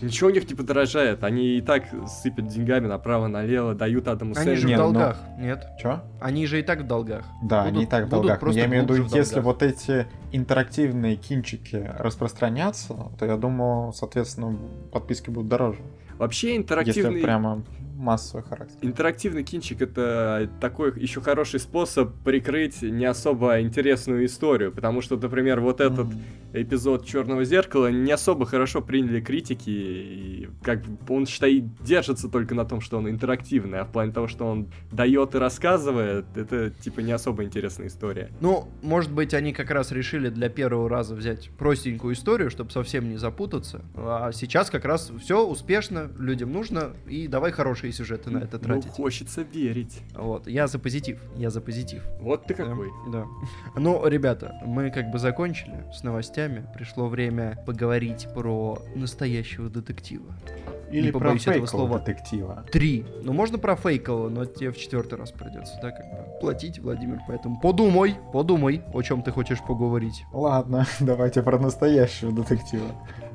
ничего у них не подорожает, они и так сыпят деньгами направо-налево, дают Адаму Сэндлеру. Они же в долгах, ну... нет? Чё? Они же и так в долгах. Да, будут, они и так в долгах, но я имею в виду, если вот эти интерактивные кинчики распространятся, то я думаю, соответственно, подписки будут дороже. Вообще интерактивный... Если прямо массовый характер. Интерактивный кинчик — это такой еще хороший способ прикрыть не особо интересную историю, потому что, например, вот этот mm-hmm. эпизод «Черного зеркала» не особо хорошо приняли критики, и как бы он, считай, держится только на том, что он интерактивный, а в плане того, что он дает и рассказывает, это, типа, не особо интересная история. Ну, может быть, они как раз решили для первого раза взять простенькую историю, чтобы совсем не запутаться, а сейчас как раз все успешно, людям нужно, и давай хорошие сюжеты на это тратить. Ну, хочется верить. Вот, я за позитив, я за позитив. Вот ты какой. Да. да. Ну, ребята, мы как бы закончили с новостями. Пришло время поговорить про настоящего детектива. Или не побоюсь про этого слова. Детектива. Три. Ну, можно про фейкового, но тебе в четвертый раз придется, да, как бы платить, Владимир, поэтому подумай, подумай, о чем ты хочешь поговорить. Ладно, давайте про настоящего детектива.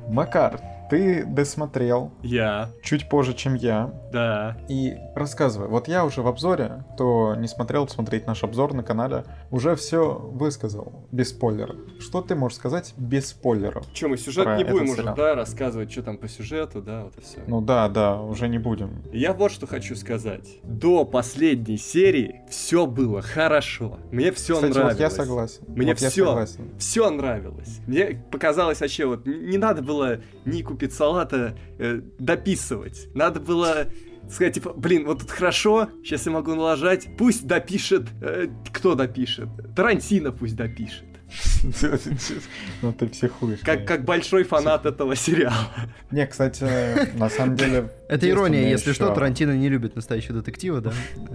Макар, ты досмотрел. Я. Чуть позже, чем я. Да. И рассказывай. Вот я уже в обзоре, кто не смотрел, посмотреть наш обзор на канале, уже все высказал без спойлеров. Что ты можешь сказать без спойлеров? Че, мы сюжет не будем уже, да, рассказывать, что там по сюжету, да, вот и все. Ну да, да, уже не будем. Я вот что хочу сказать. До последней серии все было хорошо. Мне все Кстати, нравилось. Вот я согласен. Мне вот все, согласен. все нравилось. Мне показалось вообще, вот не надо было ни купить купить салата, э, дописывать. Надо было сказать, типа, блин, вот тут хорошо, сейчас я могу налажать, пусть допишет, э, кто допишет? Тарантино пусть допишет. Ну ты психуешь. Как, как большой фанат Псих... этого сериала. Не, кстати, на самом деле... Это ирония, если еще... что, Тарантино не любит настоящего детектива, да?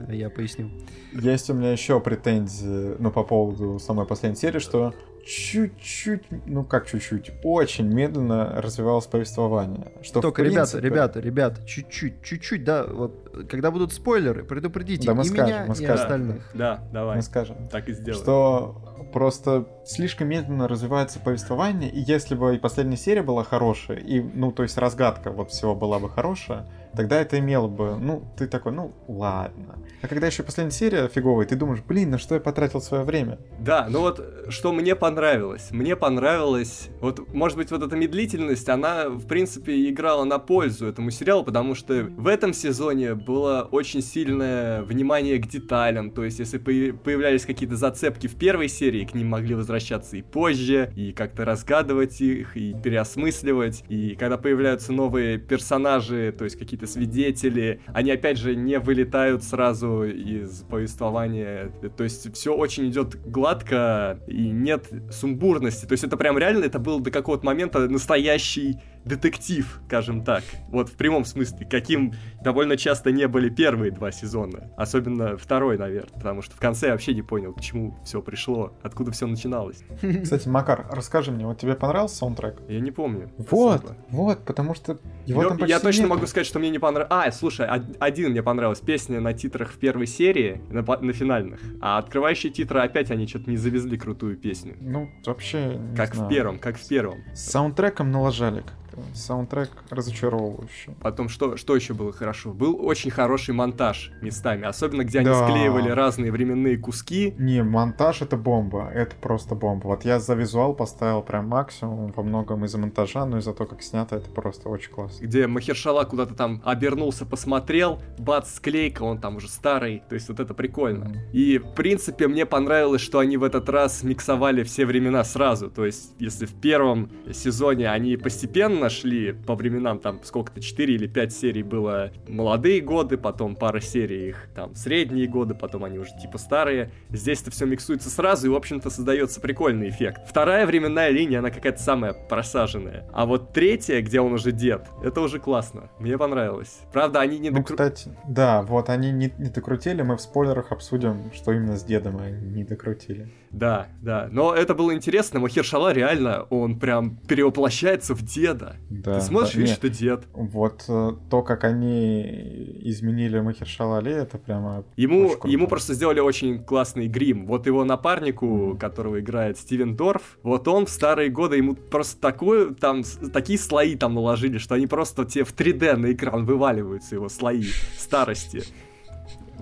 Я поясню. Есть у меня еще претензии, ну, по поводу самой последней серии, что чуть-чуть, ну как чуть-чуть, очень медленно развивалось повествование. Что Только, принципе... ребята, ребята, ребята, чуть-чуть, чуть-чуть, да, вот, когда будут спойлеры, предупредите да, мы и скажем, меня, мы и скажем. остальных. Да, давай, мы скажем, так и сделаем. Что просто слишком медленно развивается повествование, и если бы и последняя серия была хорошая, и, ну, то есть разгадка вот всего была бы хорошая, тогда это имело бы, ну, ты такой, ну, ладно. А когда еще последняя серия фиговая, ты думаешь, блин, на что я потратил свое время? Да, ну вот, что мне понравилось? Мне понравилось, вот, может быть, вот эта медлительность, она, в принципе, играла на пользу этому сериалу, потому что в этом сезоне было очень сильное внимание к деталям, то есть, если появлялись какие-то зацепки в первой серии, к ним могли возвращаться и позже, и как-то разгадывать их, и переосмысливать, и когда появляются новые персонажи, то есть, какие-то свидетели, они, опять же, не вылетают сразу из повествования, то есть, все очень идет гладко, и нет сумбурности, то есть, это прям реально, это был до какого-то момента настоящий детектив, скажем так, вот в прямом смысле, каким довольно часто не были первые два сезона, особенно второй, наверное, потому что в конце я вообще не понял, к чему все пришло, откуда все начиналось. Кстати, Макар, расскажи мне, вот тебе понравился саундтрек? Я не помню. Вот, особо. Вот, потому что его Но, там почти Я точно нет. могу сказать, что мне не понравилось. А, слушай, один мне понравилась, песня на титрах в первой серии, на, на финальных, а открывающие титры опять они что-то не завезли крутую песню. Ну, вообще, не Как знаю. в первом, как в первом. С саундтреком налажали. Саундтрек разочаровывающий. Потом, что, что еще было хорошо? Был очень хороший монтаж местами, особенно где да. они склеивали разные временные куски. Не, монтаж — это бомба, это просто бомба. Вот я за визуал поставил прям максимум, во многом из-за монтажа, но из-за того, как снято, это просто очень классно. Где Махершала куда-то там обернулся, посмотрел, бац, склейка, он там уже старый, то есть вот это прикольно. Mm-hmm. И, в принципе, мне понравилось, что они в этот раз миксовали все времена сразу, то есть если в первом сезоне они постепенно нашли по временам, там сколько-то четыре или пять серий было молодые годы, потом пара серий их там средние годы, потом они уже типа старые. Здесь-то все миксуется сразу, и в общем-то создается прикольный эффект. Вторая временная линия, она какая-то самая просаженная. А вот третья, где он уже дед, это уже классно. Мне понравилось. Правда, они не докрутили. Ну, кстати, да, вот они не, не докрутили, мы в спойлерах обсудим, что именно с дедом они не докрутили. Да, да. Но это было интересно. Махершала реально, он прям перевоплощается в деда. Да, ты смотришь, да, видишь, что дед. Вот то, как они изменили Махершала Али, это прямо... Ему, ему просто сделали очень классный грим. Вот его напарнику, mm-hmm. которого играет Стивен Дорф, вот он в старые годы, ему просто такое, там, такие слои там наложили, что они просто тебе в три дэ на экран вываливаются, его слои старости.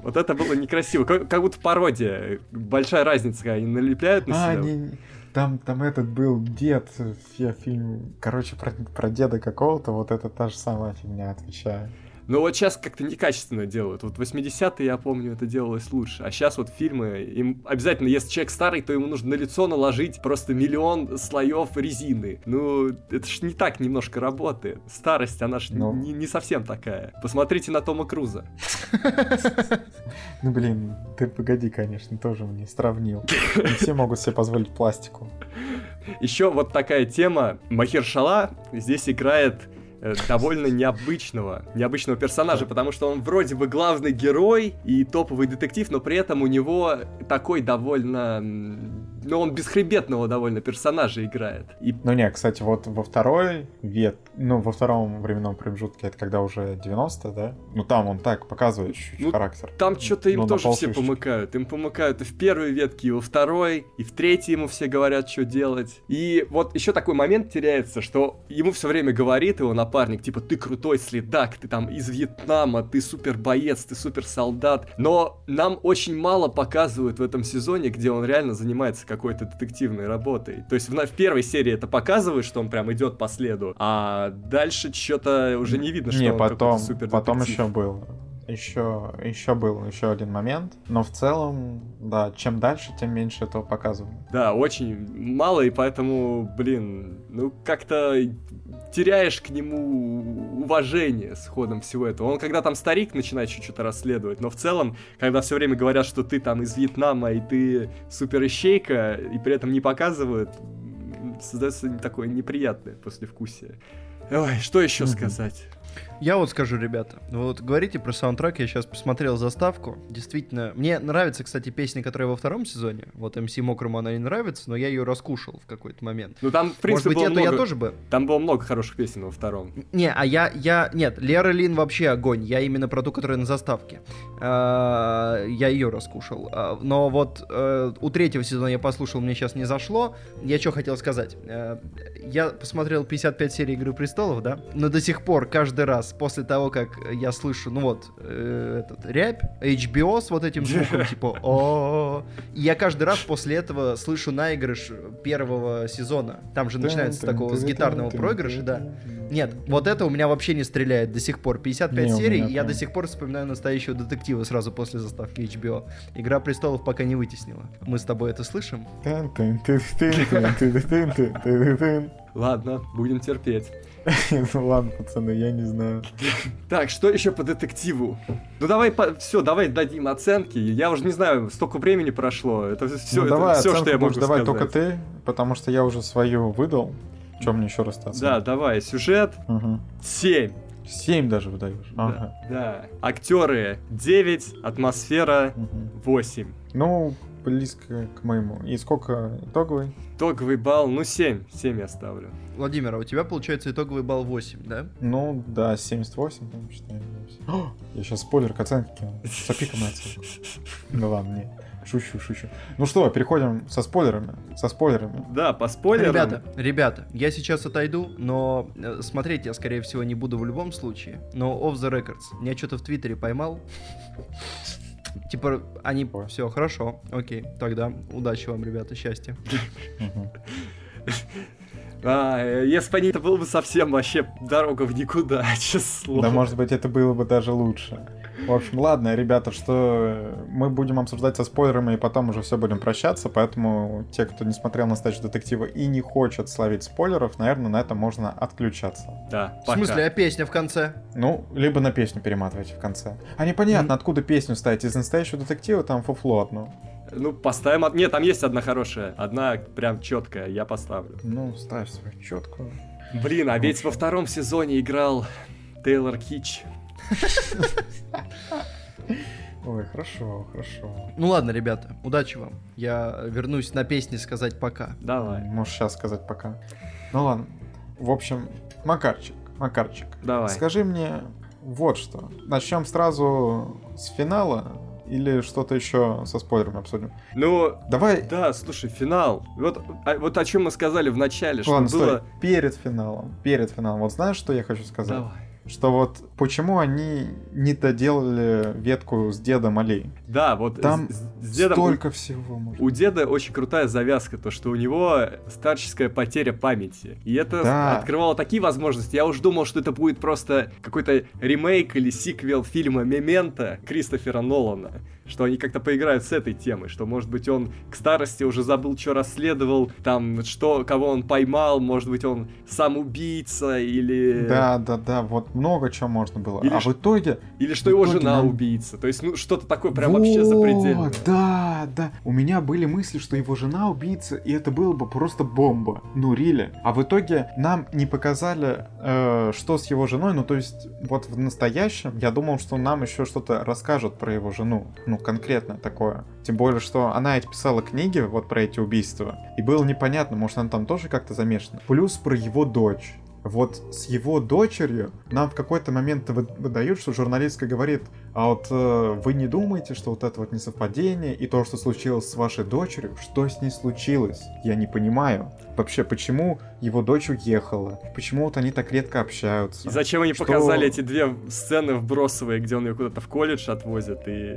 Вот это было некрасиво. Как, как будто пародия. Большая разница, когда они налепляют на себя. А, не, там, там этот был дед. Я фильм, короче, про, про деда какого-то. Вот это та же самая фигня, отвечаю. Ну вот сейчас как-то некачественно делают. Вот в восьмидесятые, я помню, это делалось лучше. А сейчас вот фильмы, им обязательно, если человек старый, то ему нужно на лицо наложить просто миллион слоев резины. Ну, это ж не так немножко работает. Старость, она ж ну... не, не совсем такая. Посмотрите на Тома Круза. Ну, блин, ты погоди, конечно, тоже мне сравнил. Не все могут себе позволить пластику. Еще вот такая тема. Махершала здесь играет... довольно необычного, необычного персонажа, потому что он вроде бы главный герой и топовый детектив, но при этом у него такой довольно... Ну, он бесхребетного довольно персонажа играет. И... Ну, не, кстати, вот во второй вет... Ну, во втором временном промежутке, это когда уже девяностые, да? Ну, там он так показывает чуть-чуть ну, характер. Там что-то им ну, тоже все помыкают. Им помыкают и в первой ветке, и во второй, и в третьей ему все говорят, что делать. И вот еще такой момент теряется, что ему все время говорит его напарник, типа, ты крутой следак, ты там из Вьетнама, ты супер боец, ты супер солдат. Но нам очень мало показывают в этом сезоне, где он реально занимается какой-то детективной работой. То есть в, в первой серии это показывает, что он прям идет по следу, а дальше что-то уже не видно, что не, он потом, какой-то супердетектив. Потом еще был. Еще, еще был еще один момент, но в целом, да, чем дальше, тем меньше этого показывали. Да, очень мало, и поэтому, блин, ну как-то теряешь к нему уважение с ходом всего этого. Он когда там старик начинает что-то расследовать, но в целом, когда все время говорят, что ты там из Вьетнама и ты супер ищейка, и при этом не показывают, создается такое неприятное послевкусие. Ой, что еще mm-hmm. сказать? Я вот скажу, ребята, вот говорите про саундтрек, я сейчас посмотрел заставку, действительно, мне нравится, кстати, песня, которая во втором сезоне, вот эм си Мокрому она не нравится, но я ее раскушал в какой-то момент. Ну там, в принципе, может быть, было много... я тоже бы... Там было много хороших песен во втором. Не, а я, я, нет, Лера Лин вообще огонь, я именно про ту, которая на заставке, я ее раскушал, но вот у третьего сезона я послушал, мне сейчас не зашло, я что хотел сказать, я посмотрел пятьдесят пять серий Игры престолов, да, но до сих пор каждый раз раз после того, как я слышу, ну вот, э, этот рябь, эйч би о с вот этим звуком, типа о, и я каждый раз после этого слышу наигрыш первого сезона. Там же начинается с такого, с гитарного проигрыша, да. Нет, вот это у меня вообще не стреляет до сих пор. пятьдесят пять серий, и я до сих пор вспоминаю «Настоящего детектива» сразу после заставки эйч би о. «Игра престолов» пока не вытеснила. Мы с тобой это слышим? Ладно, будем терпеть. Ну ладно, пацаны, я не знаю. Так, что еще по детективу? Ну давай, по... все, давай дадим оценки. Я уже не знаю, столько времени прошло. Это все, ну, это давай, все что я могу сказать. Давай только ты, потому что я уже свою выдал. Чем мне еще расстаться? Да, давай, сюжет угу. семь. семь даже выдаешь? Да, ага. Да. Актеры девять, атмосфера угу. восемь. Ну, близко к моему. И сколько итоговый? Итоговый балл, ну семь. семь я ставлю. Владимир, а у тебя получается итоговый балл восемь, да? Ну да, семьдесят восемь, там считаю. О, я сейчас спойлер к оценке кинул. С опиком на оценку. Ну ладно, нет. Шучу, шучу. Ну что, переходим со спойлерами. Со спойлерами. Да, по спойлерам. Ребята, ребята, я сейчас отойду, но смотреть я, скорее всего, не буду в любом случае. Но off the records. Я что-то в Твиттере поймал. Типа, они... Ой. Все, хорошо, окей. Тогда удачи вам, ребята, счастья. А, если бы не это, было бы совсем вообще дорога в никуда, честное слово. Да, может быть, это было бы даже лучше. В общем, ладно, ребята, что мы будем обсуждать со спойлерами, и потом уже все будем прощаться, поэтому те, кто не смотрел «Настоящего детектива» и не хочет словить спойлеров, наверное, на этом можно отключаться. Да, пока. В смысле, а песня в конце? Ну, либо на песню перематывайте в конце. А непонятно, mm-hmm. откуда песню ставить, из «Настоящего детектива» там фуфло одно. Ну, поставим... От... Нет, там есть одна хорошая, одна прям четкая, я поставлю. Ну, ставь свою четкую. Блин, а ну, ведь во втором сезоне играл Тейлор Китч. Ой, хорошо, хорошо. Ну ладно, ребята, удачи вам. Я вернусь на песни сказать пока. Давай. Можешь сейчас сказать пока. Ну ладно. В общем, Макарчик, Макарчик. Давай. Скажи мне вот что. Начнем сразу с финала или что-то еще со спойлерами обсудим? Ну, давай. Да, слушай, финал. Вот, а, вот о чем мы сказали в начале. Ладно, что было... стой. Перед финалом, перед финалом. Вот знаешь, что я хочу сказать? Давай. Что вот почему они не доделали ветку с дедом Али? Да, вот там с, с дедом столько у, всего. Может. У деда очень крутая завязка, то что у него старческая потеря памяти, и это да. открывало такие возможности. Я уж думал, что это будет просто какой-то ремейк или сиквел фильма «Мементо» Кристофера Нолана, что они как-то поиграют с этой темой, что может быть он к старости уже забыл, что расследовал, там что, кого он поймал, может быть он сам убийца или. Да, да, да, вот. Много чего можно было. Или а ш... в итоге... Или что его жена нам... убийца. То есть, ну, что-то такое прям вот, вообще запредельное. Да, да. У меня были мысли, что его жена убийца, и это было бы просто бомба. Ну, рили. А в итоге нам не показали, э, что с его женой. Ну, то есть, вот в настоящем я думал, что нам еще что-то расскажут про его жену. Ну, конкретно такое. Тем более, что она ведь писала книги вот про эти убийства. И было непонятно, может, она там тоже как-то замешана. Плюс про его дочь. Вот с его дочерью нам в какой-то момент выдают, что журналистка говорит, а вот э, вы не думаете, что вот это вот несовпадение и то, что случилось с вашей дочерью, что с ней случилось? Я не понимаю вообще, почему его дочь уехала, почему вот они так редко общаются. И зачем они что... показали эти две сцены вбросовые, где он ее куда-то в колледж отвозит и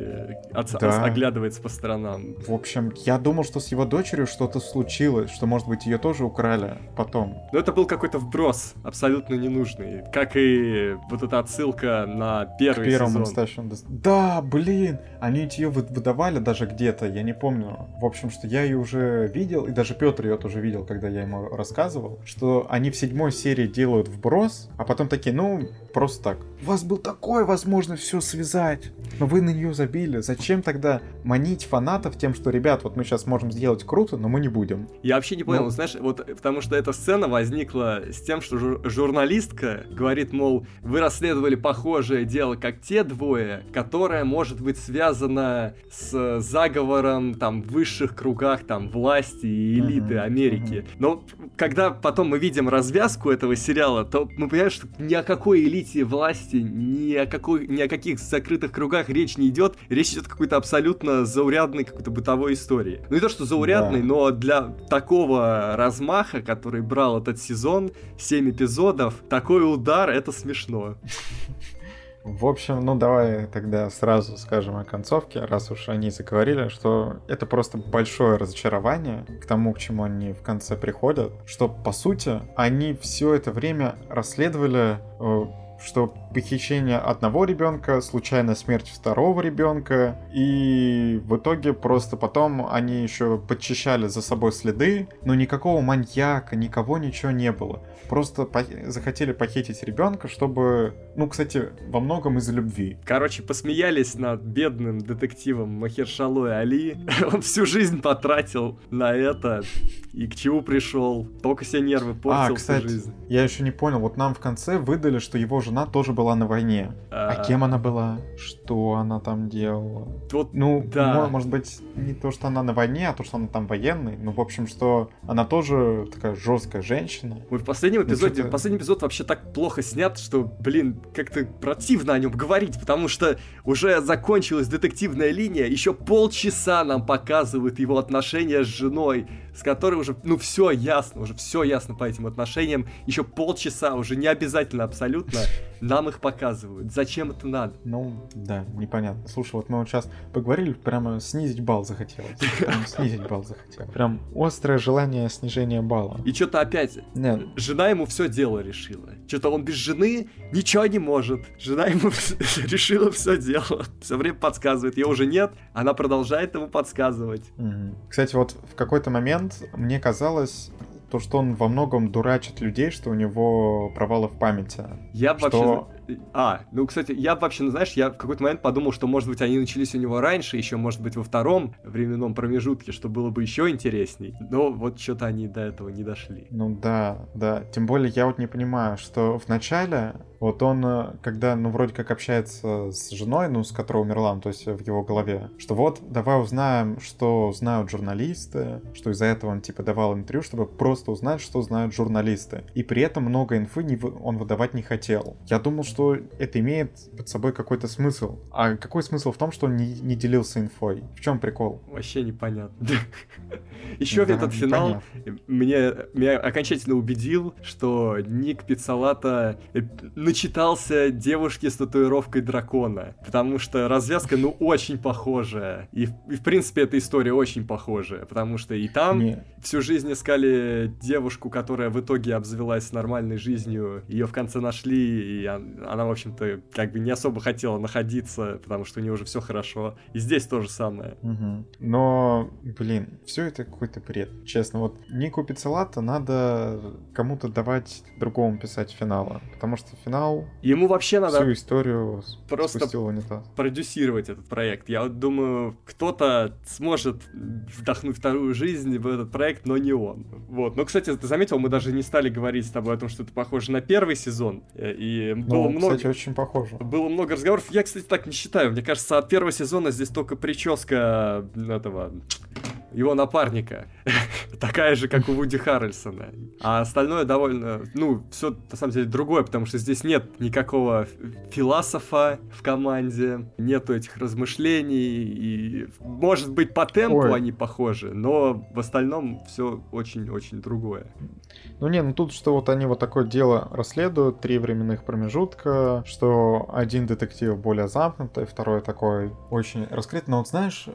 от... да. оглядывается по сторонам. В общем, я думал, что с его дочерью что-то случилось, что, может быть, ее тоже украли потом. Но это был какой-то вброс. Абсолютно ненужный. Как и вот эта отсылка на первый сезон. Настоящему... Да, блин! Они ее выдавали даже где-то, я не помню. В общем, что я ее уже видел, и даже Петр ее тоже видел, когда я ему рассказывал, что они в седьмой серии делают вброс, а потом такие, ну, просто так. У вас был такой возможность все связать, но вы на нее забили. Зачем тогда манить фанатов тем, что, ребят, вот мы сейчас можем сделать круто, но мы не будем? Я вообще не понял, но... знаешь, вот потому что эта сцена возникла с тем, что жур- журналистка говорит, мол, вы расследовали похожее дело, как те двое, которое может быть связано с заговором там в высших кругах там власти и элиты uh-huh, Америки. Uh-huh. Но когда потом мы видим развязку этого сериала, то мы понимаем, что ни о какой элите власти, Ни о, какой, ни о каких закрытых кругах речь не идет. Речь идет о какой-то абсолютно заурядной какой-то бытовой истории. Ну не то, что заурядной, да. но для такого размаха, который брал этот сезон, семь эпизодов, такой удар, это смешно. В общем, ну давай тогда сразу скажем о концовке, раз уж они заговорили, что это просто большое разочарование к тому, к чему они в конце приходят, что, по сути, они все это время расследовали, что похищение одного ребенка, случайная смерть второго ребенка, и в итоге просто потом они еще подчищали за собой следы, но никакого маньяка, никого ничего не было. Просто по- захотели похитить ребенка, чтобы, ну, кстати, во многом из-за любви. Короче, посмеялись над бедным детективом Махершалой Али. Он всю жизнь потратил на это и к чему пришел. Только себе нервы портил. А, кстати, жизнь. Я еще не понял. Вот нам в конце выдали, что его жена тоже была была на войне. А... а кем она была? Что она там делала? Вот, ну, да. Может быть, не то, что она на войне, а то, что она там военный. Ну, в общем, что она тоже такая жесткая женщина. Ой, в последнем эпизоде, ну, последний эпизод вообще так плохо снят, что, блин, как-то противно о нем говорить, потому что уже закончилась детективная линия, еще полчаса нам показывают его отношения с женой, с которой уже, ну, все ясно, уже все ясно по этим отношениям, еще полчаса, уже не обязательно абсолютно, нам их показывают. Зачем это надо? Ну, да, непонятно. Слушай, вот мы вот сейчас поговорили, прямо снизить балл захотелось. Прямо снизить балл захотелось. Прям острое желание снижения балла. И что-то опять, нет. Жена ему все дело решила. Что-то он без жены ничего не может. Жена ему решила все дело. Все время подсказывает. Ее уже нет, она продолжает ему подсказывать. Кстати, вот в какой-то момент мне казалось, то, что он во многом дурачит людей, что у него провалы в памяти. Я что... вообще... А, ну, кстати, я вообще, ну, знаешь, я в какой-то момент подумал, что, может быть, они начались у него раньше, еще, может быть, во втором временном промежутке, что было бы еще интересней, но вот что-то они до этого не дошли. Ну, да, да, тем более я вот не понимаю, что в начале, вот он, когда, ну, вроде как общается с женой, ну, с которой умерла, то есть в его голове, что вот, давай узнаем, что знают журналисты, что из-за этого он, типа, давал интервью, чтобы просто узнать, что знают журналисты, и при этом много инфы не вы... он выдавать не хотел. Я думал, что что это имеет под собой какой-то смысл. А какой смысл в том, что он не, не делился инфой? В чем прикол? Вообще непонятно. Еще этот финал меня окончательно убедил, что Ник Пиццолата начитался девушке с татуировкой дракона, потому что развязка, ну, очень похожая. И, в принципе, эта история очень похожая, потому что и там всю жизнь искали девушку, которая в итоге обзавелась нормальной жизнью, ее в конце нашли, и она, в общем-то, как бы не особо хотела находиться, потому что у нее уже все хорошо. И здесь то же самое. Угу. Но, блин, все это какой-то бред. Честно, вот Нику Пиццолата надо кому-то давать другому писать финала, потому что финал... Ему вообще надо... Всю историю просто спустил в унитаз. Продюсировать этот проект. Я вот думаю, кто-то сможет вдохнуть вторую жизнь в этот проект, но не он. Вот. Но, кстати, ты заметил, мы даже не стали говорить с тобой о том, что это похоже на первый сезон. И... Было, ну, много, кстати, очень похоже. Было много разговоров. Я, кстати, так не считаю. Мне кажется, от первого сезона здесь только прическа этого... его напарника. Такая же, как у Вуди Харрельсона. А остальное довольно... Ну, все на самом деле, другое, потому что здесь нет никакого философа в команде, нету этих размышлений, и, может быть, по темпу Ой. Они похожи, но в остальном все очень-очень другое. Ну не, ну тут, что вот они вот такое дело расследуют, три временных промежутка, что один детектив более замкнутый, второй такой очень раскрыт. Но вот знаешь,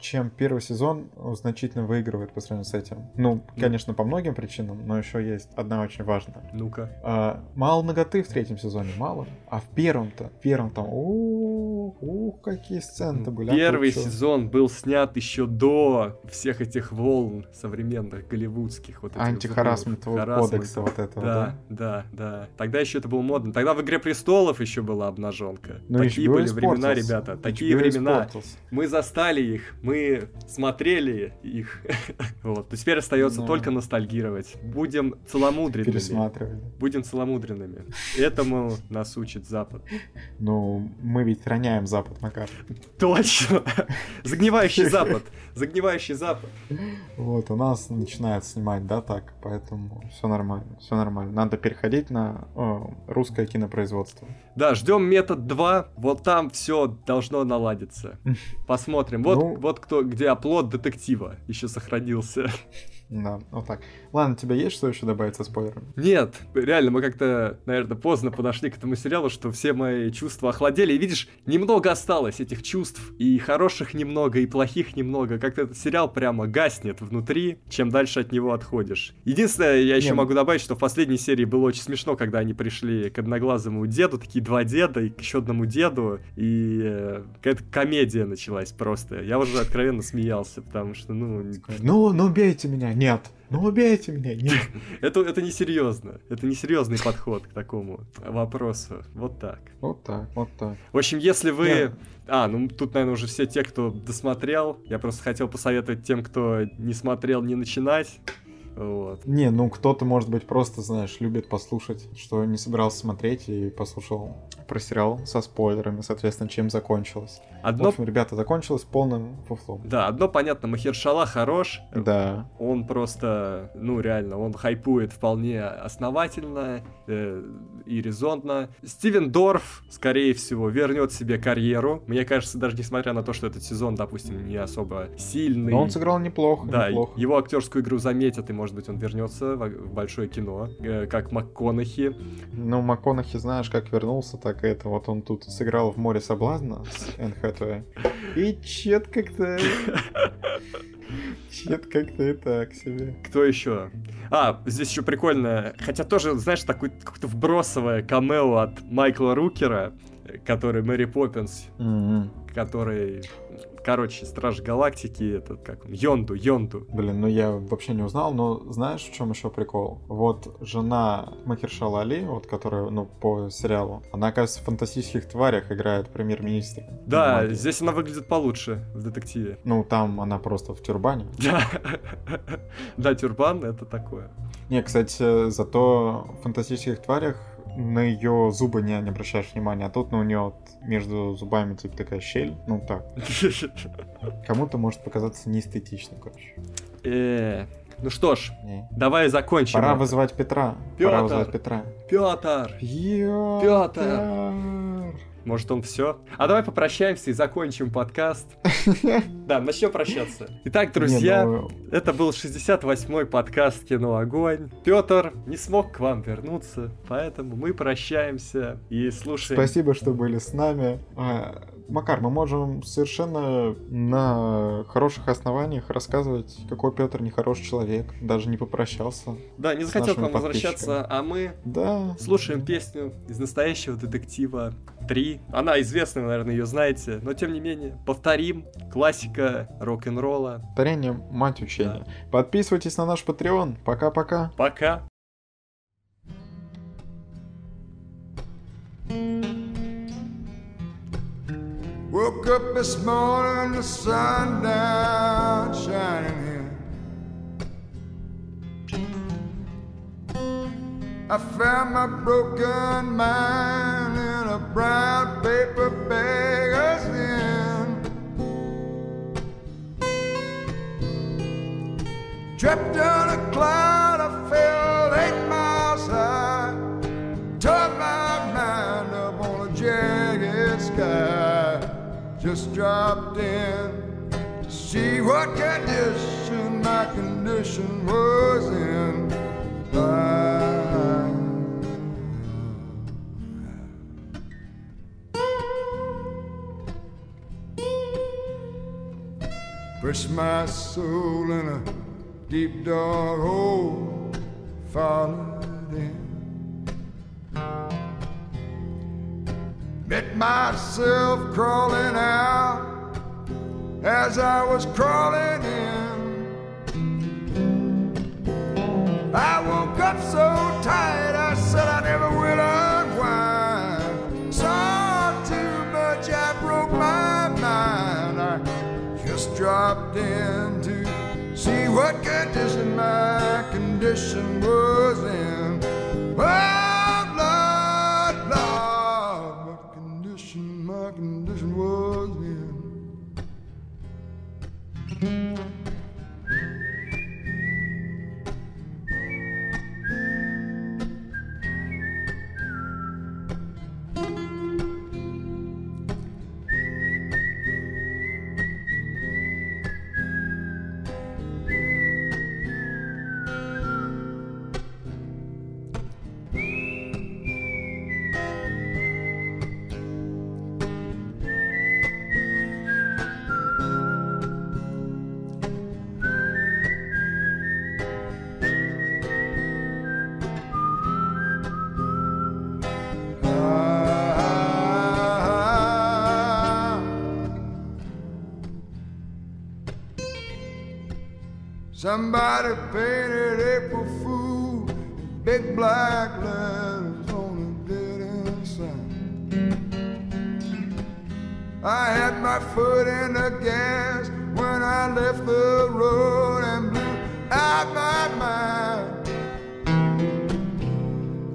чем первый сезон значительно выигрывает по сравнению с этим? Ну, конечно, по многим причинам, но еще есть одна очень важная. Ну-ка. А, мало наготы в третьем сезоне, мало. А в первом-то, в первом там, ух, ух, какие сцены-то были. Первый сезон был снят еще до всех этих волн современных, голливудских. Вот антихарассментового кодекса вот этого, да? Да, да, да. Тогда еще это было модно. Тогда в «Игре престолов» еще была обнаженка. Ну, такие были времена, ребята, такие времена. Мы застали их, мы смотрели их. Вот. То теперь остается Но... только ностальгировать. Будем целомудренными. Пересматривать. Будем целомудренными. Этому нас учит Запад. Ну, мы ведь роняем Запад, Макар. Точно! Загнивающий Запад. Загнивающий Запад. Вот, у нас начинают снимать, да, так, поэтому все нормально, все нормально. Надо переходить на о, русское кинопроизводство. Да, ждем метод два, вот там все должно наладиться. Посмотрим. Вот, ну... вот кто, где оплот детектива еще сохранился. Да, вот так. Ладно, у тебя есть что еще добавить со спойлерами? Нет, реально, мы как-то, наверное, поздно подошли к этому сериалу, что все мои чувства охладели. И видишь, немного осталось этих чувств, и хороших немного, и плохих немного. Как-то этот сериал прямо гаснет внутри, чем дальше от него отходишь. Единственное, я еще Нет. могу добавить, что в последней серии было очень смешно, когда они пришли к одноглазому деду, такие два деда, и к еще одному деду, и э, какая-то комедия началась просто. Я уже откровенно смеялся, потому что, ну... Ну, ну бейте меня, нет. Ну убейте меня, нет. это, это несерьезно. Это несерьезный подход к такому вопросу. Вот так. Вот так, вот так. В общем, если вы... Нет. А, ну тут, наверное, уже все те, кто досмотрел. Я просто хотел посоветовать тем, кто не смотрел, не начинать. Вот. Не, ну кто-то, может быть, просто, знаешь, любит послушать, что не собирался смотреть и послушал про сериал со спойлерами, соответственно, чем закончилось. Одно... В общем, ребята, закончилось полным фуфлом. Да, одно понятно, Махершала хорош. Да. Он просто, ну реально, он хайпует вполне основательно э, и резонно. Стивен Дорф, скорее всего, вернет себе карьеру. Мне кажется, даже несмотря на то, что этот сезон, допустим, не особо сильный. Но он сыграл неплохо. Да, неплохо. Его актерскую игру заметят, и, может быть, он вернется в большое кино, э, как МакКонахи. Ну, МакКонахи, знаешь, как вернулся, так и это. Вот он тут сыграл в «Море соблазна» с Энн Хэтэуэй. И чет как-то... Чет как-то и так себе. Кто еще? А, здесь еще прикольно. Хотя тоже, знаешь, такое какое-то вбросовое камео от Майкла Рукера, который Мэри Поппинс, mm-hmm. который... Короче, Страж Галактики, этот, как он, Йонду, Йонду. Блин, ну я вообще не узнал, но знаешь, в чем еще прикол? Вот жена Махершала Али, вот которая, ну, по сериалу, она, оказывается, в «Фантастических тварях» играет премьер-министра. Да, Мадии. Здесь она выглядит получше в детективе. Ну, там она просто в тюрбане. Да, тюрбан — это такое. Не, кстати, зато в «Фантастических тварях» на ее зубы не, не обращаешь внимания, а тут, ну, у нее вот между зубами типа такая щель, ну так. Кому-то может показаться неэстетично, короче. Э-э, ну что ж, не. Давай закончим. Пора это. Вызывать Петра. Пётр! Пора вызывать Петра. Пётр! Пётр! Пётр! Может, он все? А давай попрощаемся и закончим подкаст. Да, начнем прощаться. Итак, друзья, не, ну... это был шестьдесят восьмой подкаст «Кино огонь». Петр не смог к вам вернуться, поэтому мы прощаемся и слушаем. Спасибо, что были с нами. Макар, мы можем совершенно на хороших основаниях рассказывать, какой Петр нехороший человек, даже не попрощался. Да, не захотел к вам возвращаться, а мы да. слушаем песню из «Настоящего детектива три». Она известна, вы, наверное, ее знаете, но тем не менее, повторим, классика рок-н-ролла. Повторение — мать учения. Да. Подписывайтесь на наш Patreon. Пока-пока. Пока. Woke up this morning, the sun down shining here. I found my broken mind in a brown paper bag's in. Tripped on a cloud, I fell eight miles high. Tore my mind up on a jagged sky. Just dropped in to see what condition my condition was in. I pushed my soul in a deep dark hole, followed in. Met myself crawling out as I was crawling in. I woke up so tired, I said I never will unwind. Saw too much, I broke my mind. I just dropped in to see what condition my condition was in. Oh! Somebody painted April Fool, big black letters on a dead-end sign. I had my foot in the gas when I left the road and blew out my mind.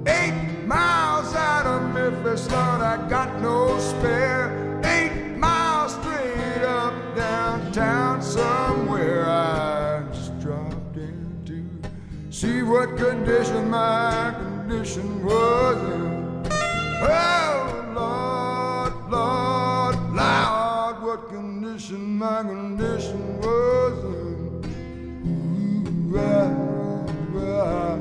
Eight miles out of Memphis, Lord, I got no spare. Eight miles straight up downtown somewhere I just dropped in to see what condition my condition was in. Oh, Lord, Lord, Lord. My condition was ooh, ah, ah, ooh, ooh.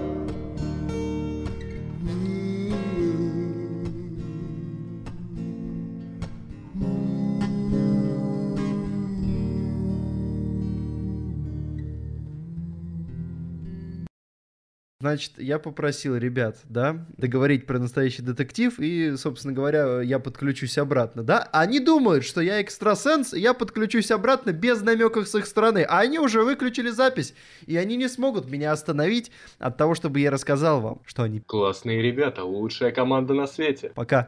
Значит, я попросил ребят, да, договорить про настоящий детектив, и, собственно говоря, я подключусь обратно, да? Они думают, что я экстрасенс, и я подключусь обратно без намеков с их стороны, а они уже выключили запись, и они не смогут меня остановить от того, чтобы я рассказал вам, что они... Классные ребята, лучшая команда на свете. Пока.